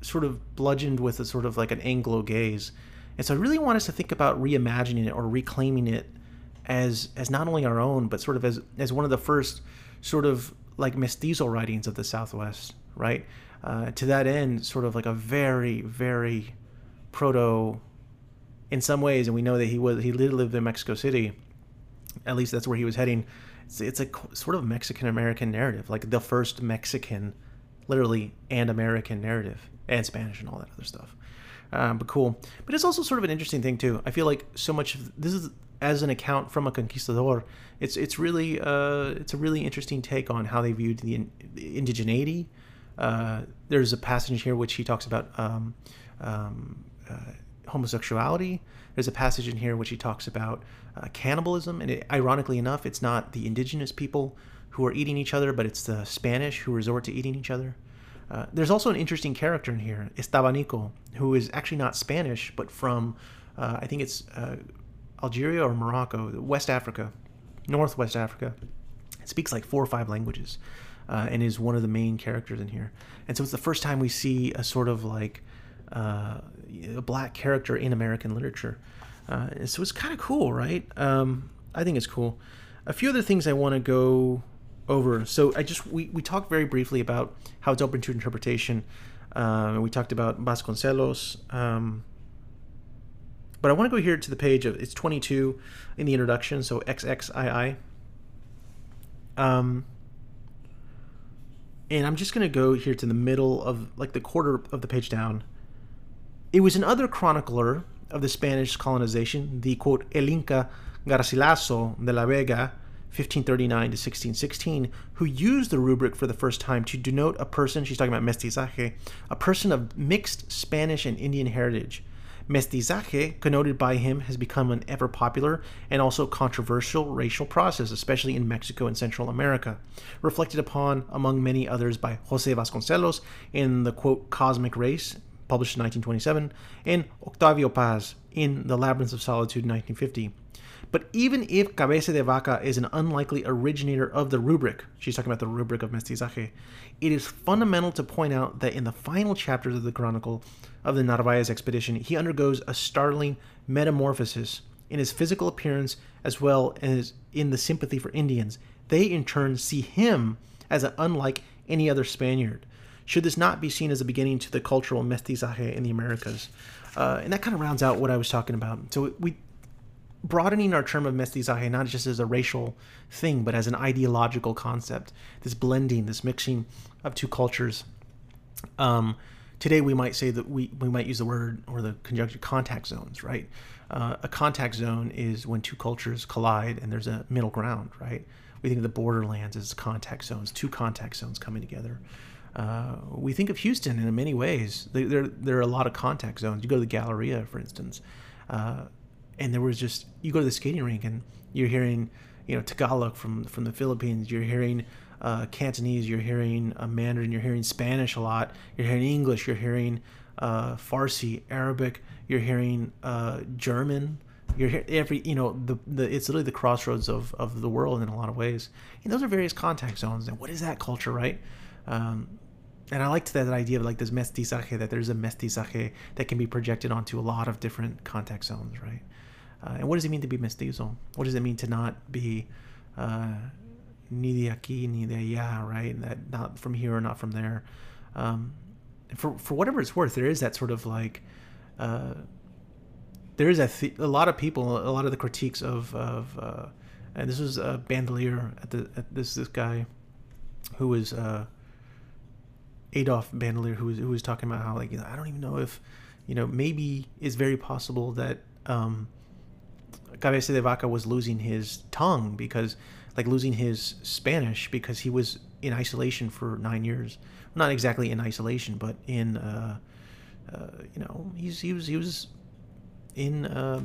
sort of bludgeoned with a sort of like an Anglo gaze. And so I really want us to think about reimagining it or reclaiming it as as not only our own, but sort of as, as one of the first sort of like mestizo writings of the Southwest, right? Uh, to that end, sort of like a very, very proto, in some ways, and we know that he was he did live in Mexico City, at least that's where he was heading. It's, it's a sort of Mexican-American narrative, like the first Mexican, literally, and American narrative, and Spanish and all that other stuff. Um, but cool. But it's also sort of an interesting thing, too. I feel like so much of this is, as an account from a conquistador, it's it's really uh, it's a really interesting take on how they viewed the, in, the indigeneity. Uh, there's a passage here which he talks about um, um, uh, homosexuality. There's a passage in here which he talks about uh, cannibalism. And it, ironically enough, it's not the indigenous people who are eating each other, but it's the Spanish who resort to eating each other. Uh, there's also an interesting character in here, Estebanico, who is actually not Spanish, but from, uh, I think it's uh, Algeria or Morocco, West Africa, Northwest Africa. It speaks like four or five languages uh, and is one of the main characters in here. And so it's the first time we see a sort of like uh, a black character in American literature. Uh, and so it's kind of cool, right? Um, I think it's cool. A few other things I want to go over. So I just we, we talked very briefly about how it's open to interpretation. Um, and we talked about Vasconcelos. Um, but I want to go here to the page of it's twenty-two in the introduction, so twenty-two. Um, and I'm just going to go here to the middle of like the quarter of the page down. It was another chronicler of the Spanish colonization, the quote El Inca Garcilaso de la Vega, fifteen thirty-nine to sixteen sixteen, who used the rubric for the first time to denote a person, she's talking about mestizaje, a person of mixed Spanish and Indian heritage. Mestizaje, connoted by him, has become an ever-popular and also controversial racial process, especially in Mexico and Central America, reflected upon, among many others, by José Vasconcelos in the, quote, Cosmic Race, published in nineteen twenty-seven, and Octavio Paz in The Labyrinths of Solitude, nineteen fifty. But even if Cabeza de Vaca is an unlikely originator of the rubric, she's talking about the rubric of mestizaje, it is fundamental to point out that in the final chapters of the chronicle of the Narvaez expedition, he undergoes a startling metamorphosis in his physical appearance as well as in the sympathy for Indians. They in turn see him as an unlike any other Spaniard. Should this not be seen as a beginning to the cultural mestizaje in the Americas? Uh, and that kind of rounds out what I was talking about. So we... broadening our term of mestizaje not just as a racial thing, but as an ideological concept, this blending, this mixing of two cultures. Um, today we might say that we, we might use the word or the conjunction contact zones, right? Uh, a contact zone is when two cultures collide and there's a middle ground, right? We think of the borderlands as contact zones, two contact zones coming together. Uh, we think of Houston in many ways. There, there are a lot of contact zones. You go to the Galleria, for instance, uh, and there was just, you go to the skating rink and you're hearing, you know, Tagalog from, from the Philippines, you're hearing uh, Cantonese, you're hearing uh, Mandarin, you're hearing Spanish a lot, you're hearing English, you're hearing uh, Farsi, Arabic, you're hearing uh, German, you're hearing every, you know, the, the it's literally the crossroads of, of the world in a lot of ways. And those are various contact zones. And what is that culture, right? Um, and I liked that idea of like this mestizaje, that there's a mestizaje that can be projected onto a lot of different contact zones, right? Uh, and what does it mean to be mestizo? What does it mean to not be uh, ni de aquí ni de allá, right? That not from here or not from there. Um, for for whatever it's worth, there is that sort of like uh, there is a th- a lot of people, a lot of the critiques of of uh, and this was uh, Bandelier at the at this this guy who was uh, Adolf Bandelier who was who was talking about how like you know, I don't even know if you know maybe it's very possible that. Um, Cabeza de Vaca was losing his tongue because, like, losing his Spanish because he was in isolation for nine years. Not exactly in isolation, but in, uh, uh, you know, he's, he was he was in, uh,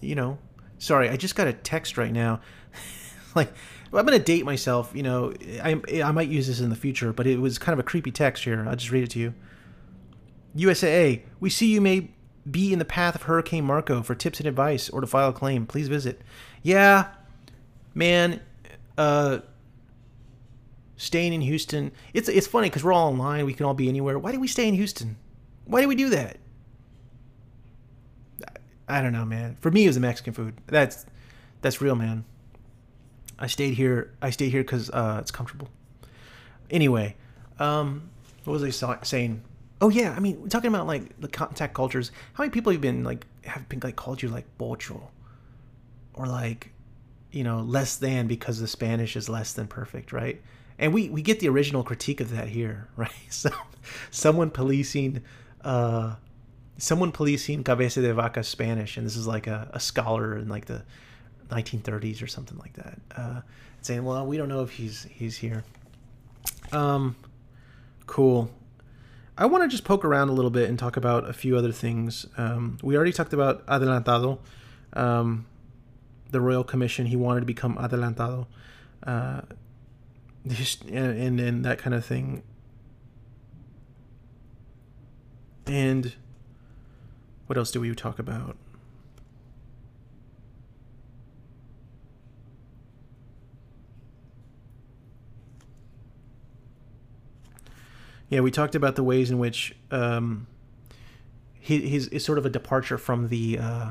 you know, Sorry, I just got a text right now. Like, I'm going to date myself, you know, I, I might use this in the future, but it was kind of a creepy text here. I'll just read it to you. U S A A, we see you may be in the path of Hurricane Marco. For tips and advice or to file a claim, please visit. Yeah, man, uh, staying in Houston. It's, it's funny because we're all online. We can all be anywhere. Why do we stay in Houston? Why do we do that? I, I don't know, man. For me, it was the Mexican food. That's, that's real, man. I stayed here. I stayed here because uh, it's comfortable. Anyway, um, what was I saying? Oh yeah, I mean, we're talking about like the contact cultures. How many people have been like have been like called you like bocho, or like, you know, less than because the Spanish is less than perfect, right? And we we get the original critique of that here, right? So, someone policing, uh, someone policing Cabeza de Vaca Spanish, and this is like a, a scholar in like the nineteen thirties or something like that, uh, saying, well, we don't know if he's he's here. Um, cool. I want to just poke around a little bit and talk about a few other things. Um, we already talked about Adelantado, um, the Royal Commission. He wanted to become Adelantado, uh, and, and that kind of thing. And what else do we talk about? Yeah, we talked about the ways in which um, his is sort of a departure from the. Uh,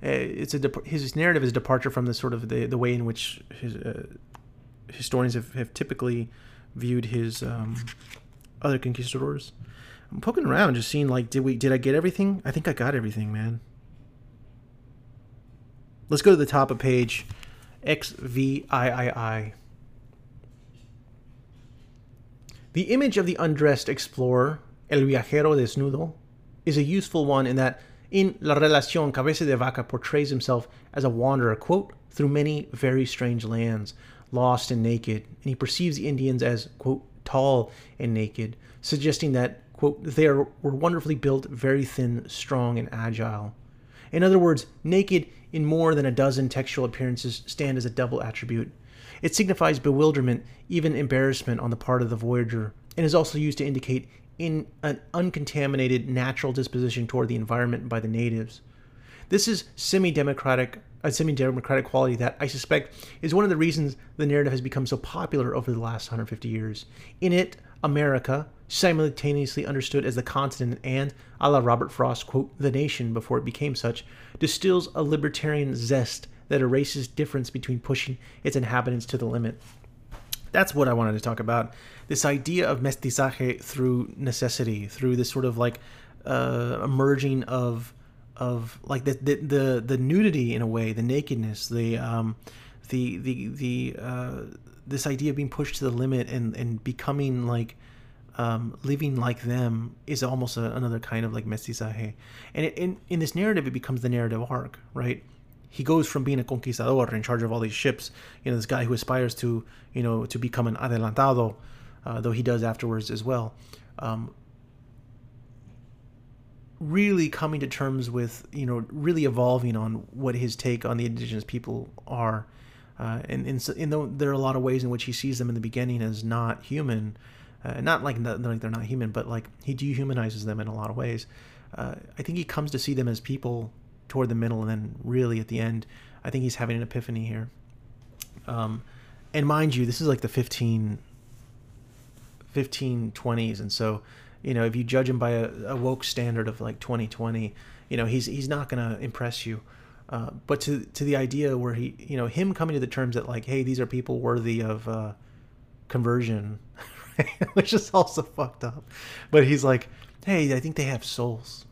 it's a de- his narrative is a departure from the sort of the, the way in which his uh, historians have, have typically viewed his um, other conquistadors. I'm poking around, just seeing like, did we did I get everything? I think I got everything, man. Let's go to the top of page X V I I I. The image of the undressed explorer, El Viajero Desnudo, is a useful one in that in La Relacion, Cabeza de Vaca portrays himself as a wanderer, quote, through many very strange lands, lost and naked, and he perceives the Indians as, quote, tall and naked, suggesting that, quote, they are, were wonderfully built, very thin, strong, and agile. In other words, naked in more than a dozen textual appearances stand as a double attribute. It signifies bewilderment, even embarrassment on the part of the voyager, and is also used to indicate in an uncontaminated natural disposition toward the environment by the natives. This is semi-democratic, a semi-democratic quality that I suspect is one of the reasons the narrative has become so popular over the last one hundred fifty years. In it, America, simultaneously understood as the continent and, a la Robert Frost, quote, the nation before it became such, distills a libertarian zest that erases difference between pushing its inhabitants to the limit. That's what I wanted to talk about. This idea of mestizaje through necessity, through this sort of like uh, emerging of of like the, the the the nudity in a way, the nakedness, the um, the the the uh, this idea of being pushed to the limit and and becoming like um, living like them is almost a, another kind of like mestizaje. And it, in in this narrative, it becomes the narrative arc, right? He goes from being a conquistador in charge of all these ships, you know, this guy who aspires to, you know, to become an adelantado, uh, though he does afterwards as well. Um, really coming to terms with, you know, really evolving on what his take on the indigenous people are. Uh, and, and, and though there are a lot of ways in which he sees them in the beginning as not human, uh, not like, the, like they're not human, but like he dehumanizes them in a lot of ways. Uh, I think he comes to see them as people toward the middle, and then really at the end, I think he's having an epiphany here. Um, and mind you, this is like the fifteen, fifteen twenties, and so, you know, if you judge him by a, a woke standard of like twenty twenty, you know, he's he's not going to impress you. Uh, but to to the idea where he, you know, him coming to the terms that like, hey, these are people worthy of uh, conversion, right? Which is also fucked up. But he's like, hey, I think they have souls.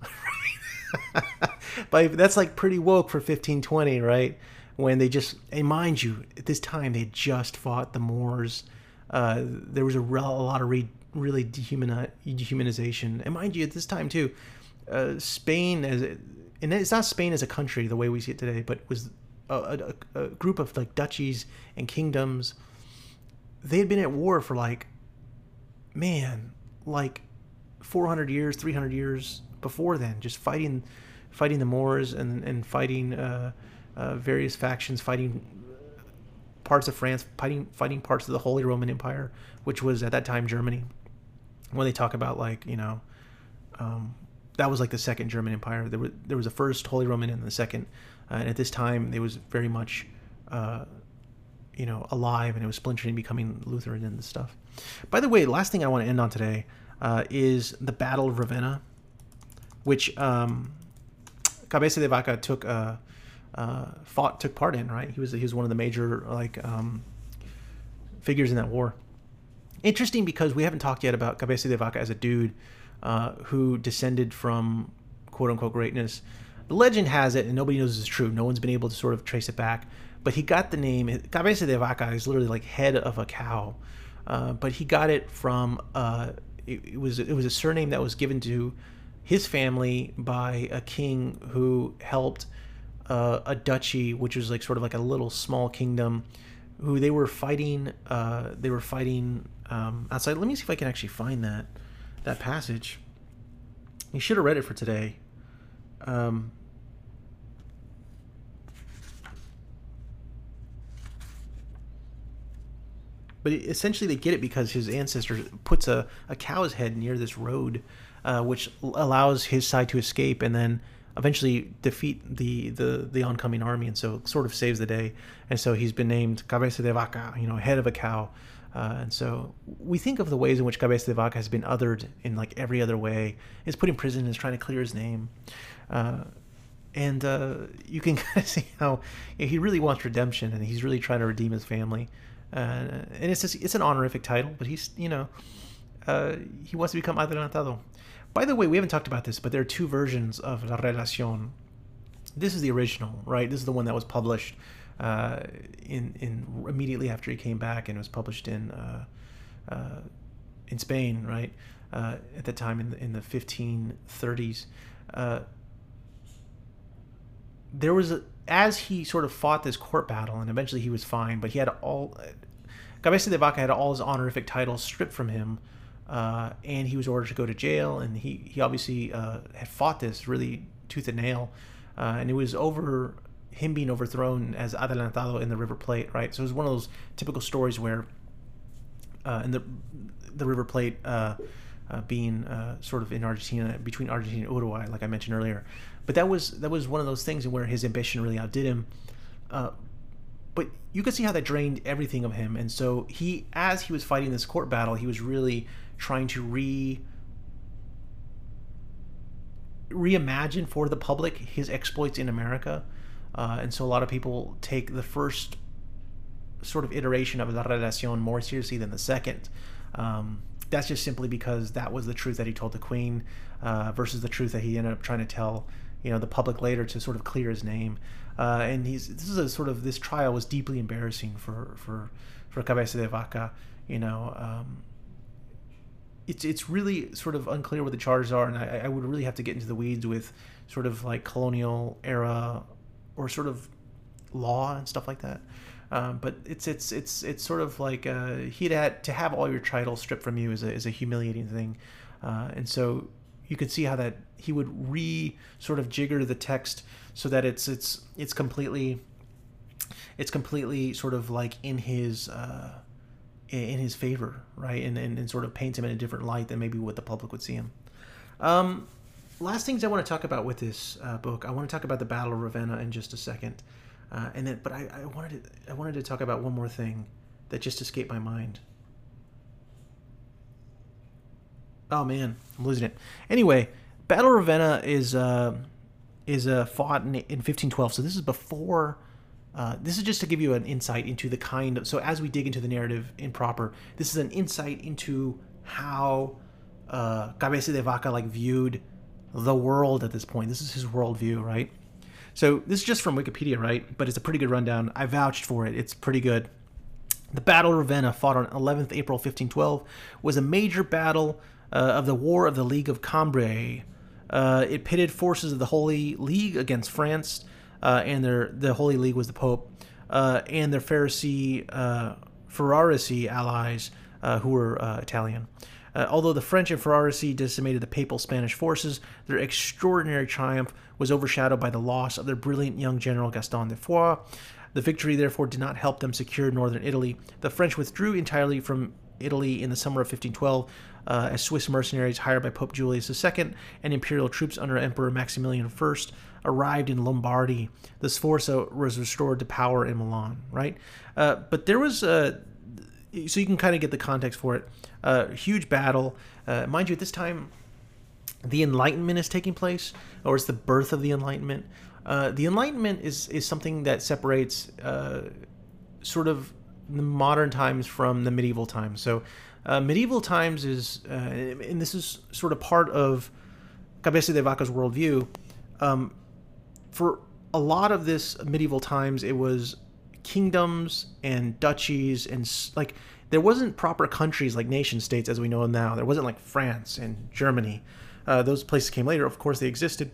But that's like pretty woke for fifteen twenty, right? When they just, and mind you, at this time they had just fought the Moors. Uh, there was a, re- a lot of re- really dehumani- dehumanization, and mind you, at this time too, uh, Spain as, and it's not Spain as a country the way we see it today, but was a, a, a group of like duchies and kingdoms. They had been at war for like, man, like four hundred years, three hundred years before then, just fighting. Fighting the Moors and and fighting uh, uh, various factions fighting parts of France, fighting, fighting parts of the Holy Roman Empire, which was at that time Germany. When they talk about, like, you know, um, that was like the second German Empire. There was there was a first Holy Roman and the second, uh, and at this time it was very much, uh, you know, alive, and it was splintering, becoming Lutheran and stuff. By the way, last thing I want to end on today uh, is the Battle of Ravenna, which um, Cabeza de Vaca took uh, uh, fought took part in. Right, he was he was one of the major like um, figures in that war. Interesting because we haven't talked yet about Cabeza de Vaca as a dude uh, who descended from quote-unquote greatness. The legend has it, and nobody knows it's true. No one's been able to sort of trace it back. But he got the name. Cabeza de Vaca is literally like head of a cow. Uh, but he got it from, uh, it, it was it was a surname that was given to his family by a king who helped uh, a duchy, which was like sort of like a little small kingdom, who they were fighting, uh, they were fighting... Um, outside. Let me see if I can actually find that that passage. You should have read it for today. Um, but essentially they get it because his ancestor puts a, a cow's head near this road, uh, which allows his side to escape and then eventually defeat the, the, the oncoming army, and so sort of saves the day. And so he's been named Cabeza de Vaca, you know, head of a cow. Uh, and so we think of the ways in which Cabeza de Vaca has been othered in like every other way. He's put in prison, is trying to clear his name. Uh, and uh, you can kind of see how he really wants redemption, and he's really trying to redeem his family. Uh, and it's just, it's an honorific title, but he's, you know, uh, he wants to become adelantado. By the way, we haven't talked about this, but there are two versions of La Relacion. This is the original, right? This is the one that was published Uh, in in immediately after he came back, and it was published in uh, uh, in Spain, right, uh, at the time in the, in the fifteen thirties. Uh, there was a, as he sort of fought this court battle, and eventually he was fine, but he had all Cabeza de Vaca had all his honorific titles stripped from him, uh, and he was ordered to go to jail. And he he obviously uh, had fought this really tooth and nail, uh, and it was over. Him being overthrown as adelantado in the River Plate, right? So it was one of those typical stories where, uh, in the the River Plate uh, uh, being uh, sort of in Argentina, between Argentina and Uruguay, like I mentioned earlier. But that was that was one of those things where his ambition really outdid him. Uh, but you could see how that drained everything of him, and so he, as he was fighting this court battle, he was really trying to re. reimagine for the public his exploits in America. Uh, and so a lot of people take the first sort of iteration of La Relacion more seriously than the second. Um, that's just simply because that was the truth that he told the queen uh, versus the truth that he ended up trying to tell, you know, the public later to sort of clear his name. Uh, and he's this is a sort of this trial was deeply embarrassing for for for Cabeza de Vaca. You know, um, it's it's really sort of unclear what the charges are, and I, I would really have to get into the weeds with sort of like colonial era. Or sort of law and stuff like that, um, but it's it's it's it's sort of like uh, he'd had to have all your titles stripped from you is a is a humiliating thing, uh, and so you could see how that he would re sort of jigger the text so that it's it's it's completely it's completely sort of like in his uh, in his favor, right, and, and and sort of paint him in a different light than maybe what the public would see him. Um, Last things I want to talk about with this uh, book, I want to talk about the Battle of Ravenna in just a second, uh, and then but I, I wanted to, I wanted to talk about one more thing that just escaped my mind. Oh man, I'm losing it. Anyway, Battle of Ravenna is uh, is uh, fought in, in fifteen twelve, so this is before. Uh, this is just to give you an insight into the kind of. So as we dig into the narrative improper, this is an insight into how uh, Cabeza de Vaca like viewed. The world at this point. This is his worldview, right? So this is just from Wikipedia, right? But it's a pretty good rundown. I vouched for it. It's pretty good. The Battle of Ravenna, fought on eleventh April fifteen twelve, was a major battle uh, of the War of the League of Cambrai. Uh, it pitted forces of the Holy League against France, uh, and their the Holy League was the Pope, uh, and their Pharisee, uh, Ferrarese allies, uh, who were uh, Italian. Uh, although the French and Ferrarese decimated the papal Spanish forces, their extraordinary triumph was overshadowed by the loss of their brilliant young general Gaston de Foix. The victory, therefore, did not help them secure northern Italy. The French withdrew entirely from Italy in the summer of fifteen twelve uh, as Swiss mercenaries hired by Pope Julius the Second and imperial troops under Emperor Maximilian the First arrived in Lombardy. The Sforza was restored to power in Milan, right? Uh, but there was, uh, so you can kind of get the context for it, a uh, huge battle. Uh, mind you, at this time, the Enlightenment is taking place, or it's the birth of the Enlightenment. Uh, the Enlightenment is, is something that separates uh, sort of the modern times from the medieval times. So uh, medieval times is, uh, and this is sort of part of Cabeza de Vaca's worldview, um, for a lot of this medieval times, it was kingdoms and duchies and like, there wasn't proper countries like nation states as we know them now. There wasn't like France and Germany. Uh, those places came later. Of course, they existed.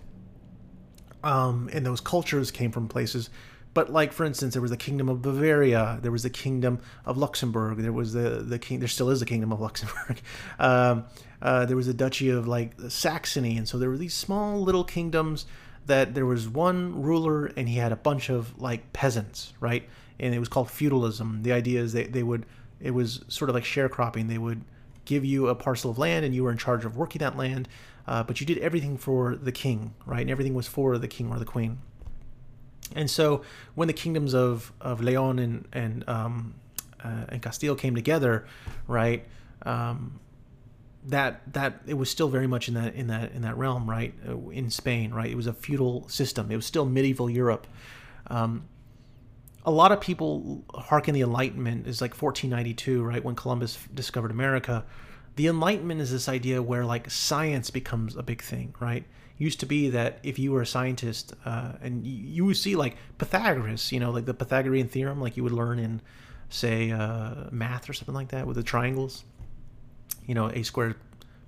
Um, and those cultures came from places. But like, for instance, there was the Kingdom of Bavaria. There was the Kingdom of Luxembourg. There was the the king. There still is the Kingdom of Luxembourg. Um, uh, there was the Duchy of like Saxony, and so there were these small little kingdoms that there was one ruler, and he had a bunch of like peasants, right? And it was called feudalism. The idea is they they would it was sort of like sharecropping. They would give you a parcel of land, and you were in charge of working that land, uh, but you did everything for the king, right? And everything was for the king or the queen. And so when the kingdoms of, of Leon and and, um, uh, and Castile came together, right, um, that that it was still very much in that in that in that realm, right, in Spain, right. It was a feudal system. It was still medieval Europe. Um, a lot of people hearken the Enlightenment is like fourteen ninety-two, right, when Columbus discovered America. The Enlightenment is this idea where like science becomes a big thing, right. Used to be that if you were a scientist uh, and you, you would see like Pythagoras, you know, like the Pythagorean theorem, like you would learn in, say, uh, math or something like that with the triangles, you know, a squared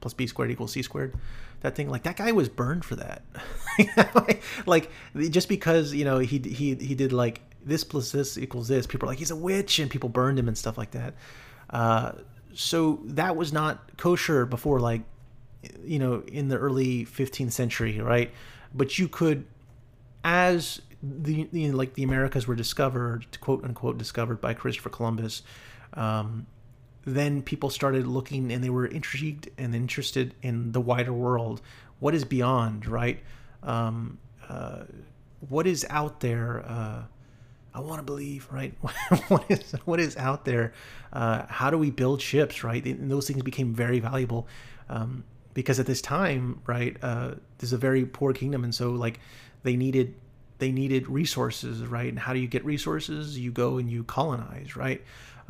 plus b squared equals c squared, that thing, like that guy was burned for that. Like just because, you know, he, he, he did like this plus this equals this, people are like, he's a witch, and people burned him and stuff like that. Uh, so that was not kosher before like, you know, in the early fifteenth century, right? But you could, as the, you know, like the Americas were discovered, quote unquote, discovered by Christopher Columbus, um, then people started looking and they were intrigued and interested in the wider world. What is beyond, right? Um, uh, what is out there? Uh, I want to believe, right? what is what is out there? Uh, how do we build ships, right? And those things became very valuable. Um, Because at this time, right, uh, this is a very poor kingdom, and so like they needed they needed resources, right? And how do you get resources? You go and you colonize, right?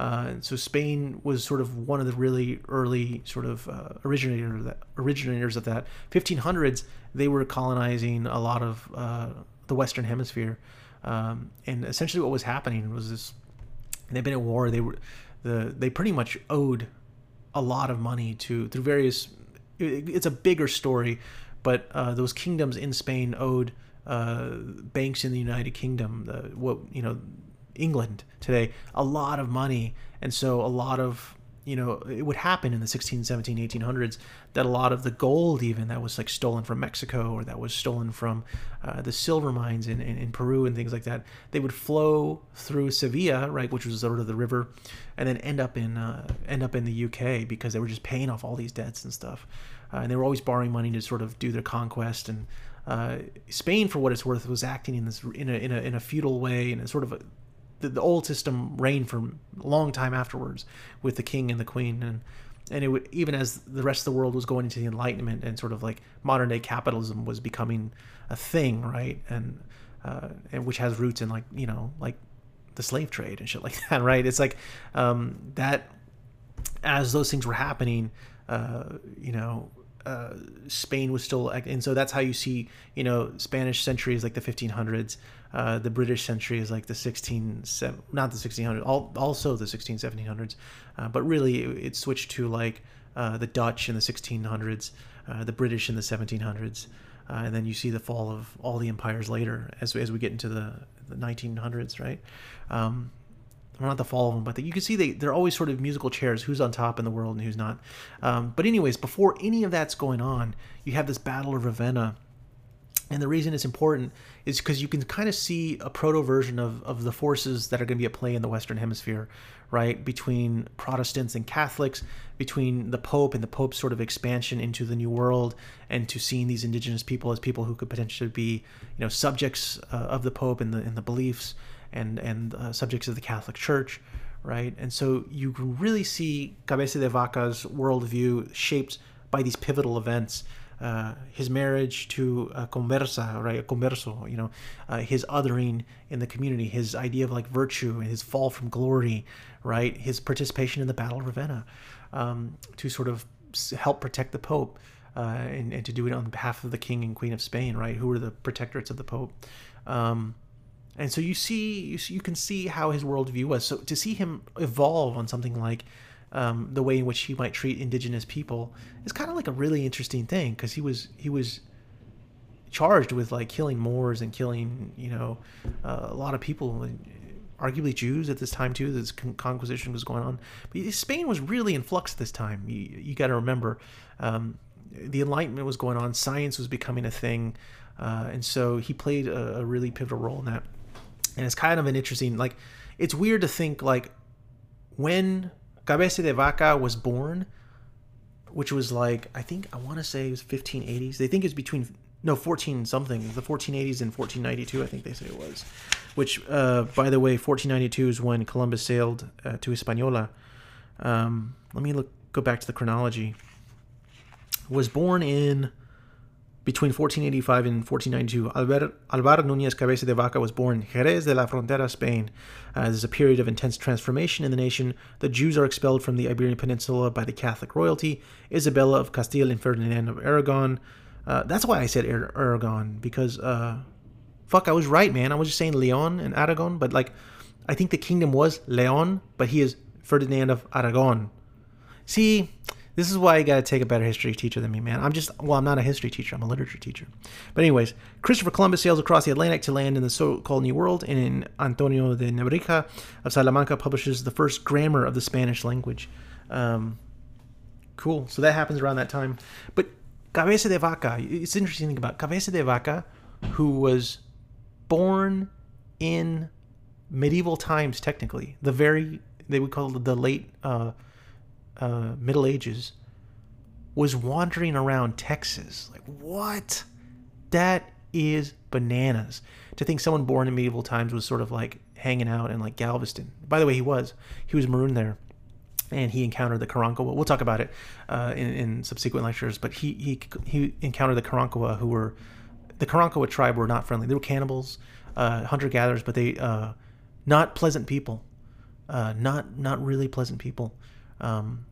Uh, and so Spain was sort of one of the really early sort of uh, originator of that, originators of that. fifteen hundreds, they were colonizing a lot of uh, the Western Hemisphere, um, and essentially what was happening was this: they've been at war. They were the they pretty much owed a lot of money to through various. It's a bigger story, but uh, those kingdoms in Spain owed uh, banks in the United Kingdom, uh, what you know, England today, a lot of money, and so a lot of you know, it would happen in the sixteen, seventeen, eighteen hundreds that a lot of the gold, even that was like stolen from Mexico or that was stolen from uh, the silver mines in, in in Peru and things like that, they would flow through Sevilla, right, which was sort of the river, and then end up in uh, end up in the U K because they were just paying off all these debts and stuff, uh, and they were always borrowing money to sort of do their conquest. And uh, Spain, for what it's worth, was acting in this in a in a, in a feudal way, and sort of a the old system reigned for a long time afterwards with the king and the queen, and and it would, even as the rest of the world was going into the Enlightenment and sort of like modern day capitalism was becoming a thing, right, and uh and which has roots in like you know like the slave trade and shit like that, right? It's like um that as those things were happening, uh you know uh Spain was still, and so that's how you see, you know, Spanish century is like the fifteen hundreds, uh the British century is like the sixteen not the sixteen hundreds, all, also the sixteen, seventeen hundreds, uh, but really it, it switched to like uh the Dutch in the sixteen hundreds, uh the British in the seventeen hundreds, uh, and then you see the fall of all the empires later as, as we get into the, the nineteen hundreds, right? um Well, not the fall of them, but the, you can see they, they're always sort of musical chairs, who's on top in the world and who's not. Um, but anyways, before any of that's going on, you have this Battle of Ravenna. And the reason it's important is because you can kind of see a proto version of, of the forces that are going to be at play in the Western Hemisphere, right? Between Protestants and Catholics, between the Pope and the Pope's sort of expansion into the New World and to seeing these indigenous people as people who could potentially be, you know, subjects uh, of the Pope and the, and the beliefs and, and uh, subjects of the Catholic Church, right? And so you can really see Cabeza de Vaca's worldview shaped by these pivotal events. Uh, his marriage to uh, Conversa, right? A converso, you know, uh, his othering in the community, his idea of like virtue and his fall from glory, right? His participation in the Battle of Ravenna um, to sort of help protect the Pope uh, and, and to do it on behalf of the King and Queen of Spain, right? Who were the protectorates of the Pope. Um, and so you see, you, you can see how his worldview was. So to see him evolve on something like Um, the way in which he might treat indigenous people is kind of like a really interesting thing, because he was he was charged with like killing Moors and killing, you know, uh, a lot of people, and arguably Jews at this time too. This con- conquisition was going on, but Spain was really in flux this time. You, you got to remember, um, the Enlightenment was going on, science was becoming a thing, uh, and so he played a, a really pivotal role in that. And it's kind of an interesting, like, it's weird to think like when Cabeza de Vaca was born, which was like, I think, I want to say it was fifteen eighties. They think it's between, no, fourteen something. The fourteen eighties and fourteen ninety-two, I think they say it was. Which, uh, by the way, fourteen ninety-two is when Columbus sailed uh, to Hispaniola. Um, let me look. go back to the chronology. Was born in, between fourteen eighty-five and fourteen ninety-two, Alvar, Alvar Núñez Cabeza de Vaca was born in Jerez de la Frontera, Spain. Uh, There's a period of intense transformation in the nation. The Jews are expelled from the Iberian Peninsula by the Catholic royalty. Isabella of Castile and Ferdinand of Aragon. Uh, that's why I said Ar- Aragon, because, uh, fuck, I was right, man. I was just saying Leon and Aragon, but, like, I think the kingdom was Leon, but he is Ferdinand of Aragon. See, this is why you got to take a better history teacher than me, man. I'm just, well, I'm not a history teacher. I'm a literature teacher. But anyways, Christopher Columbus sails across the Atlantic to land in the so-called New World, and Antonio de Nebrija of Salamanca publishes the first grammar of the Spanish language. Um, cool. So that happens around that time. But Cabeza de Vaca, it's interesting to think about. Cabeza de Vaca, who was born in medieval times, technically. The very, they would call it the late... Uh, Uh, Middle Ages, was wandering around Texas. Like, what? That is bananas. To think someone born in medieval times was sort of like hanging out in like Galveston. By the way, he was. He was marooned there, and he encountered the Karankawa. We'll talk about it uh, in, in subsequent lectures, but he he he encountered the Karankawa, who were, the Karankawa tribe were not friendly. They were cannibals, uh, hunter-gatherers, but they, uh, not pleasant people. Uh, not, not really pleasant people. Um,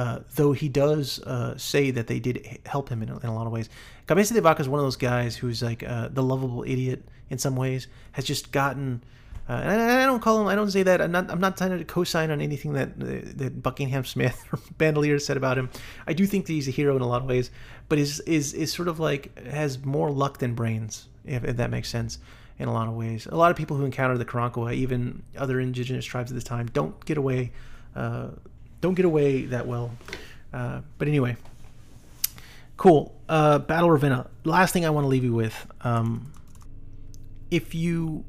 uh, though he does uh, say that they did help him in, in a lot of ways. Cabeza de Vaca is one of those guys who's like uh, the lovable idiot in some ways, has just gotten, uh, and I, I don't call him, I don't say that, I'm not, I'm not trying to co-sign on anything that that Buckingham Smith or Bandelier said about him. I do think that he's a hero in a lot of ways, but is is, is sort of like, has more luck than brains, if, if that makes sense. In a lot of ways, a lot of people who encounter the Karankawa, even other indigenous tribes at this time, don't get away Uh, don't get away that well. Uh, but anyway, cool. Uh, Battle of Ravenna. Last thing I want to leave you with. Um, if you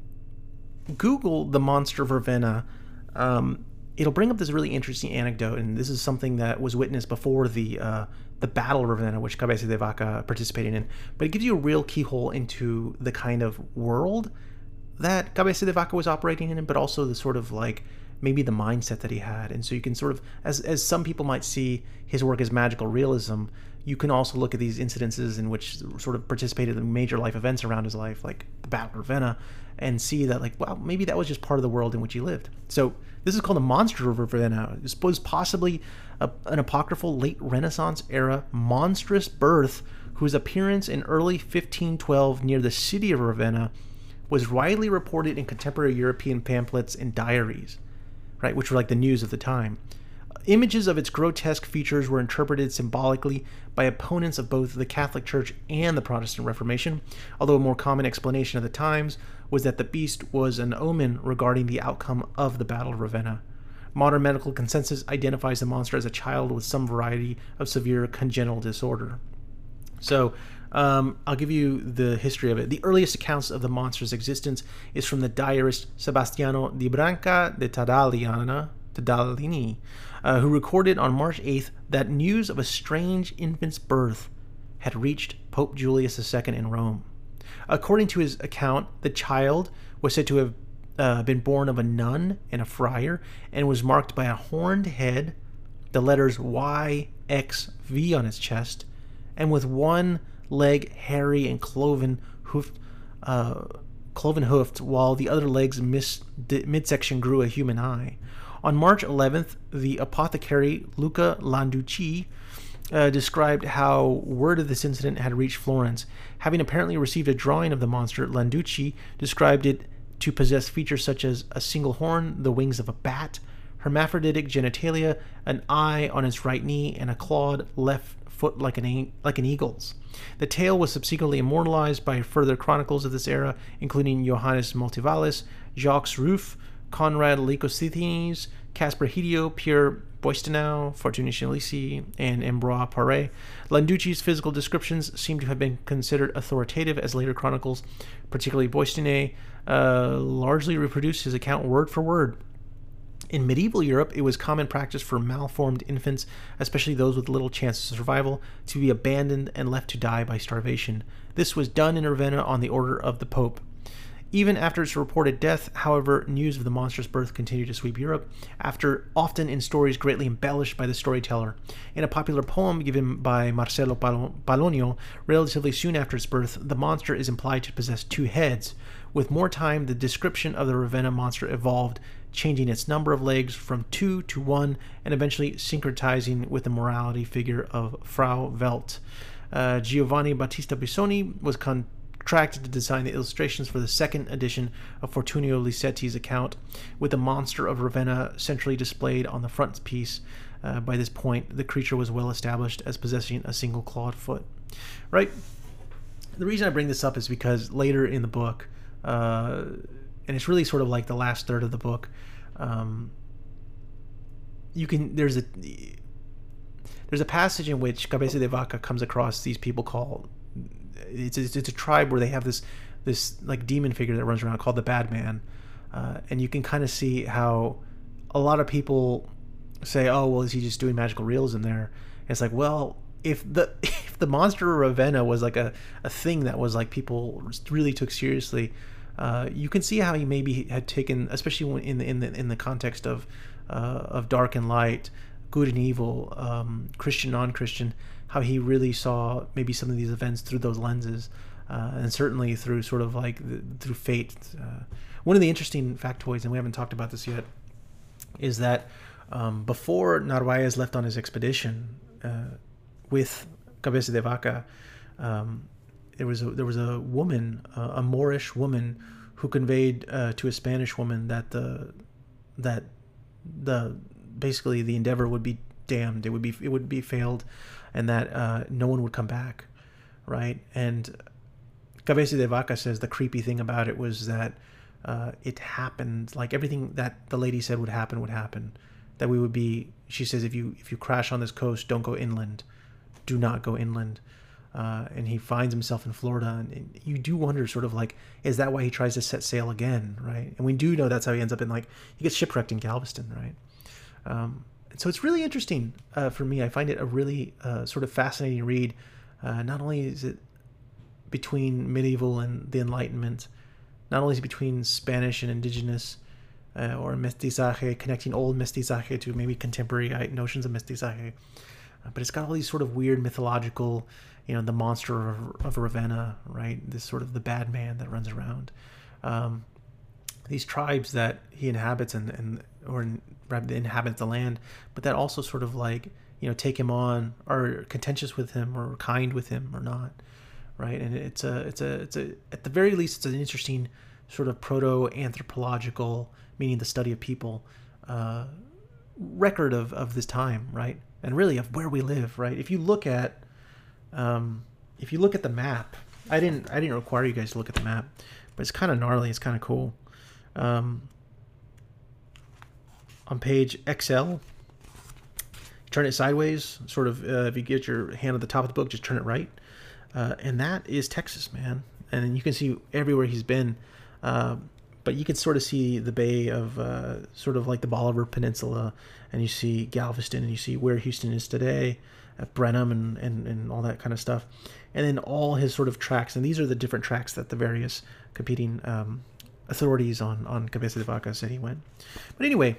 Google the Monster of Ravenna, um, it'll bring up this really interesting anecdote, and this is something that was witnessed before the uh, the Battle of Ravenna, which Cabeza de Vaca participated in. But it gives you a real keyhole into the kind of world that Cabeza de Vaca was operating in, but also the sort of like, maybe the mindset that he had. And so you can sort of, as as some people might see his work as magical realism, you can also look at these incidences in which sort of participated in major life events around his life, like the Battle of Ravenna, and see that like, well, maybe that was just part of the world in which he lived. So this is called the Monster of Ravenna. This was possibly a, an apocryphal late Renaissance era monstrous birth whose appearance in early fifteen twelve near the city of Ravenna was widely reported in contemporary European pamphlets and diaries. Right, which were like the news of the time. Images of its grotesque features were interpreted symbolically by opponents of both the Catholic Church and the Protestant Reformation, although a more common explanation of the times was that the beast was an omen regarding the outcome of the Battle of Ravenna. Modern medical consensus identifies the monster as a child with some variety of severe congenital disorder. So, um, I'll give you the history of it. The earliest accounts of the monster's existence is from the diarist Sebastiano di Branca de Tadaliana, Tadalini, uh, who recorded on March eighth that news of a strange infant's birth had reached Pope Julius the Second in Rome. According to his account, the child was said to have uh, been born of a nun and a friar, and was marked by a horned head, the letters Y X V on its chest, and with one leg hairy and cloven hoofed, uh, cloven hoofed, while the other leg's mis- d- midsection grew a human eye. On March eleventh, the apothecary Luca Landucci uh, described how word of this incident had reached Florence. Having apparently received a drawing of the monster, Landucci described it to possess features such as a single horn, the wings of a bat, hermaphroditic genitalia, an eye on its right knee, and a clawed left foot like an like an eagle's. The tale was subsequently immortalized by further chronicles of this era, including Johannes Multivalis, Jacques Ruff, Conrad Lycosthenes, Caspar Hidio, Pierre Boistenau, Fortunatus Alesi, and Ambroise Paré. Landucci's physical descriptions seem to have been considered authoritative, as later chronicles, particularly Boistenet, uh, largely reproduced his account word for word. In medieval Europe, it was common practice for malformed infants, especially those with little chance of survival, to be abandoned and left to die by starvation. This was done in Ravenna on the order of the Pope. Even after its reported death, however, news of the monster's birth continued to sweep Europe, after often in stories greatly embellished by the storyteller. In a popular poem given by Marcelo Polonio, relatively soon after its birth, the monster is implied to possess two heads. With more time, the description of the Ravenna monster evolved, changing its number of legs from two to one, and eventually syncretizing with the morality figure of Frau Welt. Uh, Giovanni Battista Bisoni was con- contracted to design the illustrations for the second edition of Fortunio Liceti's account, with the monster of Ravenna centrally displayed on the frontispiece. Uh, by this point, the creature was well established as possessing a single clawed foot. Right? The reason I bring this up is because later in the book, uh, and it's really sort of like the last third of the book, um, you can there's a there's a passage in which Cabeza de Vaca comes across these people called. It's, it's it's a tribe where they have this this like demon figure that runs around called the Bad Man, uh, and you can kind of see how a lot of people say, "Oh, well, is he just doing magical reels in there?" And it's like, well, if the if the monster of Ravenna was like a, a thing that was like people really took seriously, uh, you can see how he maybe had taken, especially in the in the in the context of uh, of dark and light, good and evil, um, Christian, non-Christian, how he really saw maybe some of these events through those lenses, uh, and certainly through sort of like the, through fate. Uh, one of the interesting factoids, and we haven't talked about this yet, is that um, before Narvaez left on his expedition uh, with Cabeza de Vaca, um, there was a, there was a woman, uh, a Moorish woman, who conveyed uh, to a Spanish woman that the that the basically the endeavor would be damned. It would be it would be failed, and that uh, no one would come back, right? And Cabeza de Vaca says the creepy thing about it was that uh, it happened. Like everything that the lady said would happen would happen. That we would be. She says if you if you crash on this coast, don't go inland. Do not go inland. Uh, and he finds himself in Florida, and, and you do wonder, sort of like, is that why he tries to set sail again, right? And we do know that's how he ends up in, like, he gets shipwrecked in Galveston, right? Um, So it's really interesting uh, for me. I find it a really uh, sort of fascinating read. Uh, not only is it between medieval and the Enlightenment, not only is it between Spanish and indigenous uh, or mestizaje, connecting old mestizaje to maybe contemporary notions of mestizaje, uh, but it's got all these sort of weird mythological, you know, the monster of, of Ravenna, right? This sort of the bad man that runs around. Um, these tribes that he inhabits and, and or in, inhabit the land, but that also sort of like, you know, take him on, are contentious with him or kind with him or not, right? And it's a it's a it's a at the very least it's an interesting sort of proto-anthropological, meaning the study of people, uh record of, of this time, right? And really of where we live, right? If you look at, um, if you look at the map, I didn't, I didn't require you guys to look at the map, but it's kind of gnarly. It's kind of cool. Um, on page X L, turn it sideways, sort of, uh, if you get your hand at the top of the book, just turn it right. Uh, and that is Texas, man. And you can see everywhere he's been. Uh, but you can sort of see the bay of uh, sort of like the Bolivar Peninsula, and you see Galveston, and you see where Houston is today, at Brenham, and, and, and all that kind of stuff. And then all his sort of tracks, and these are the different tracks that the various competing um, authorities on, on Cabeza de Vaca said he went. But anyway,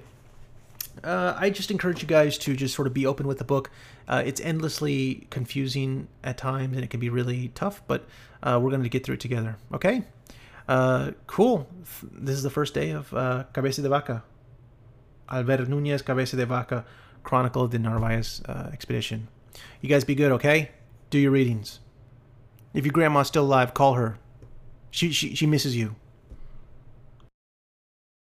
uh, I just encourage you guys to just sort of be open with the book. Uh, it's endlessly confusing at times, and it can be really tough, but uh, we're going to get through it together, okay? Uh, cool. This is the first day of uh, Cabeza de Vaca. Alvar Núñez Cabeza de Vaca, Chronicle of the Narvaez uh, Expedition. You guys be good, okay? Do your readings. If your grandma's still alive, call her. She, she, she misses you.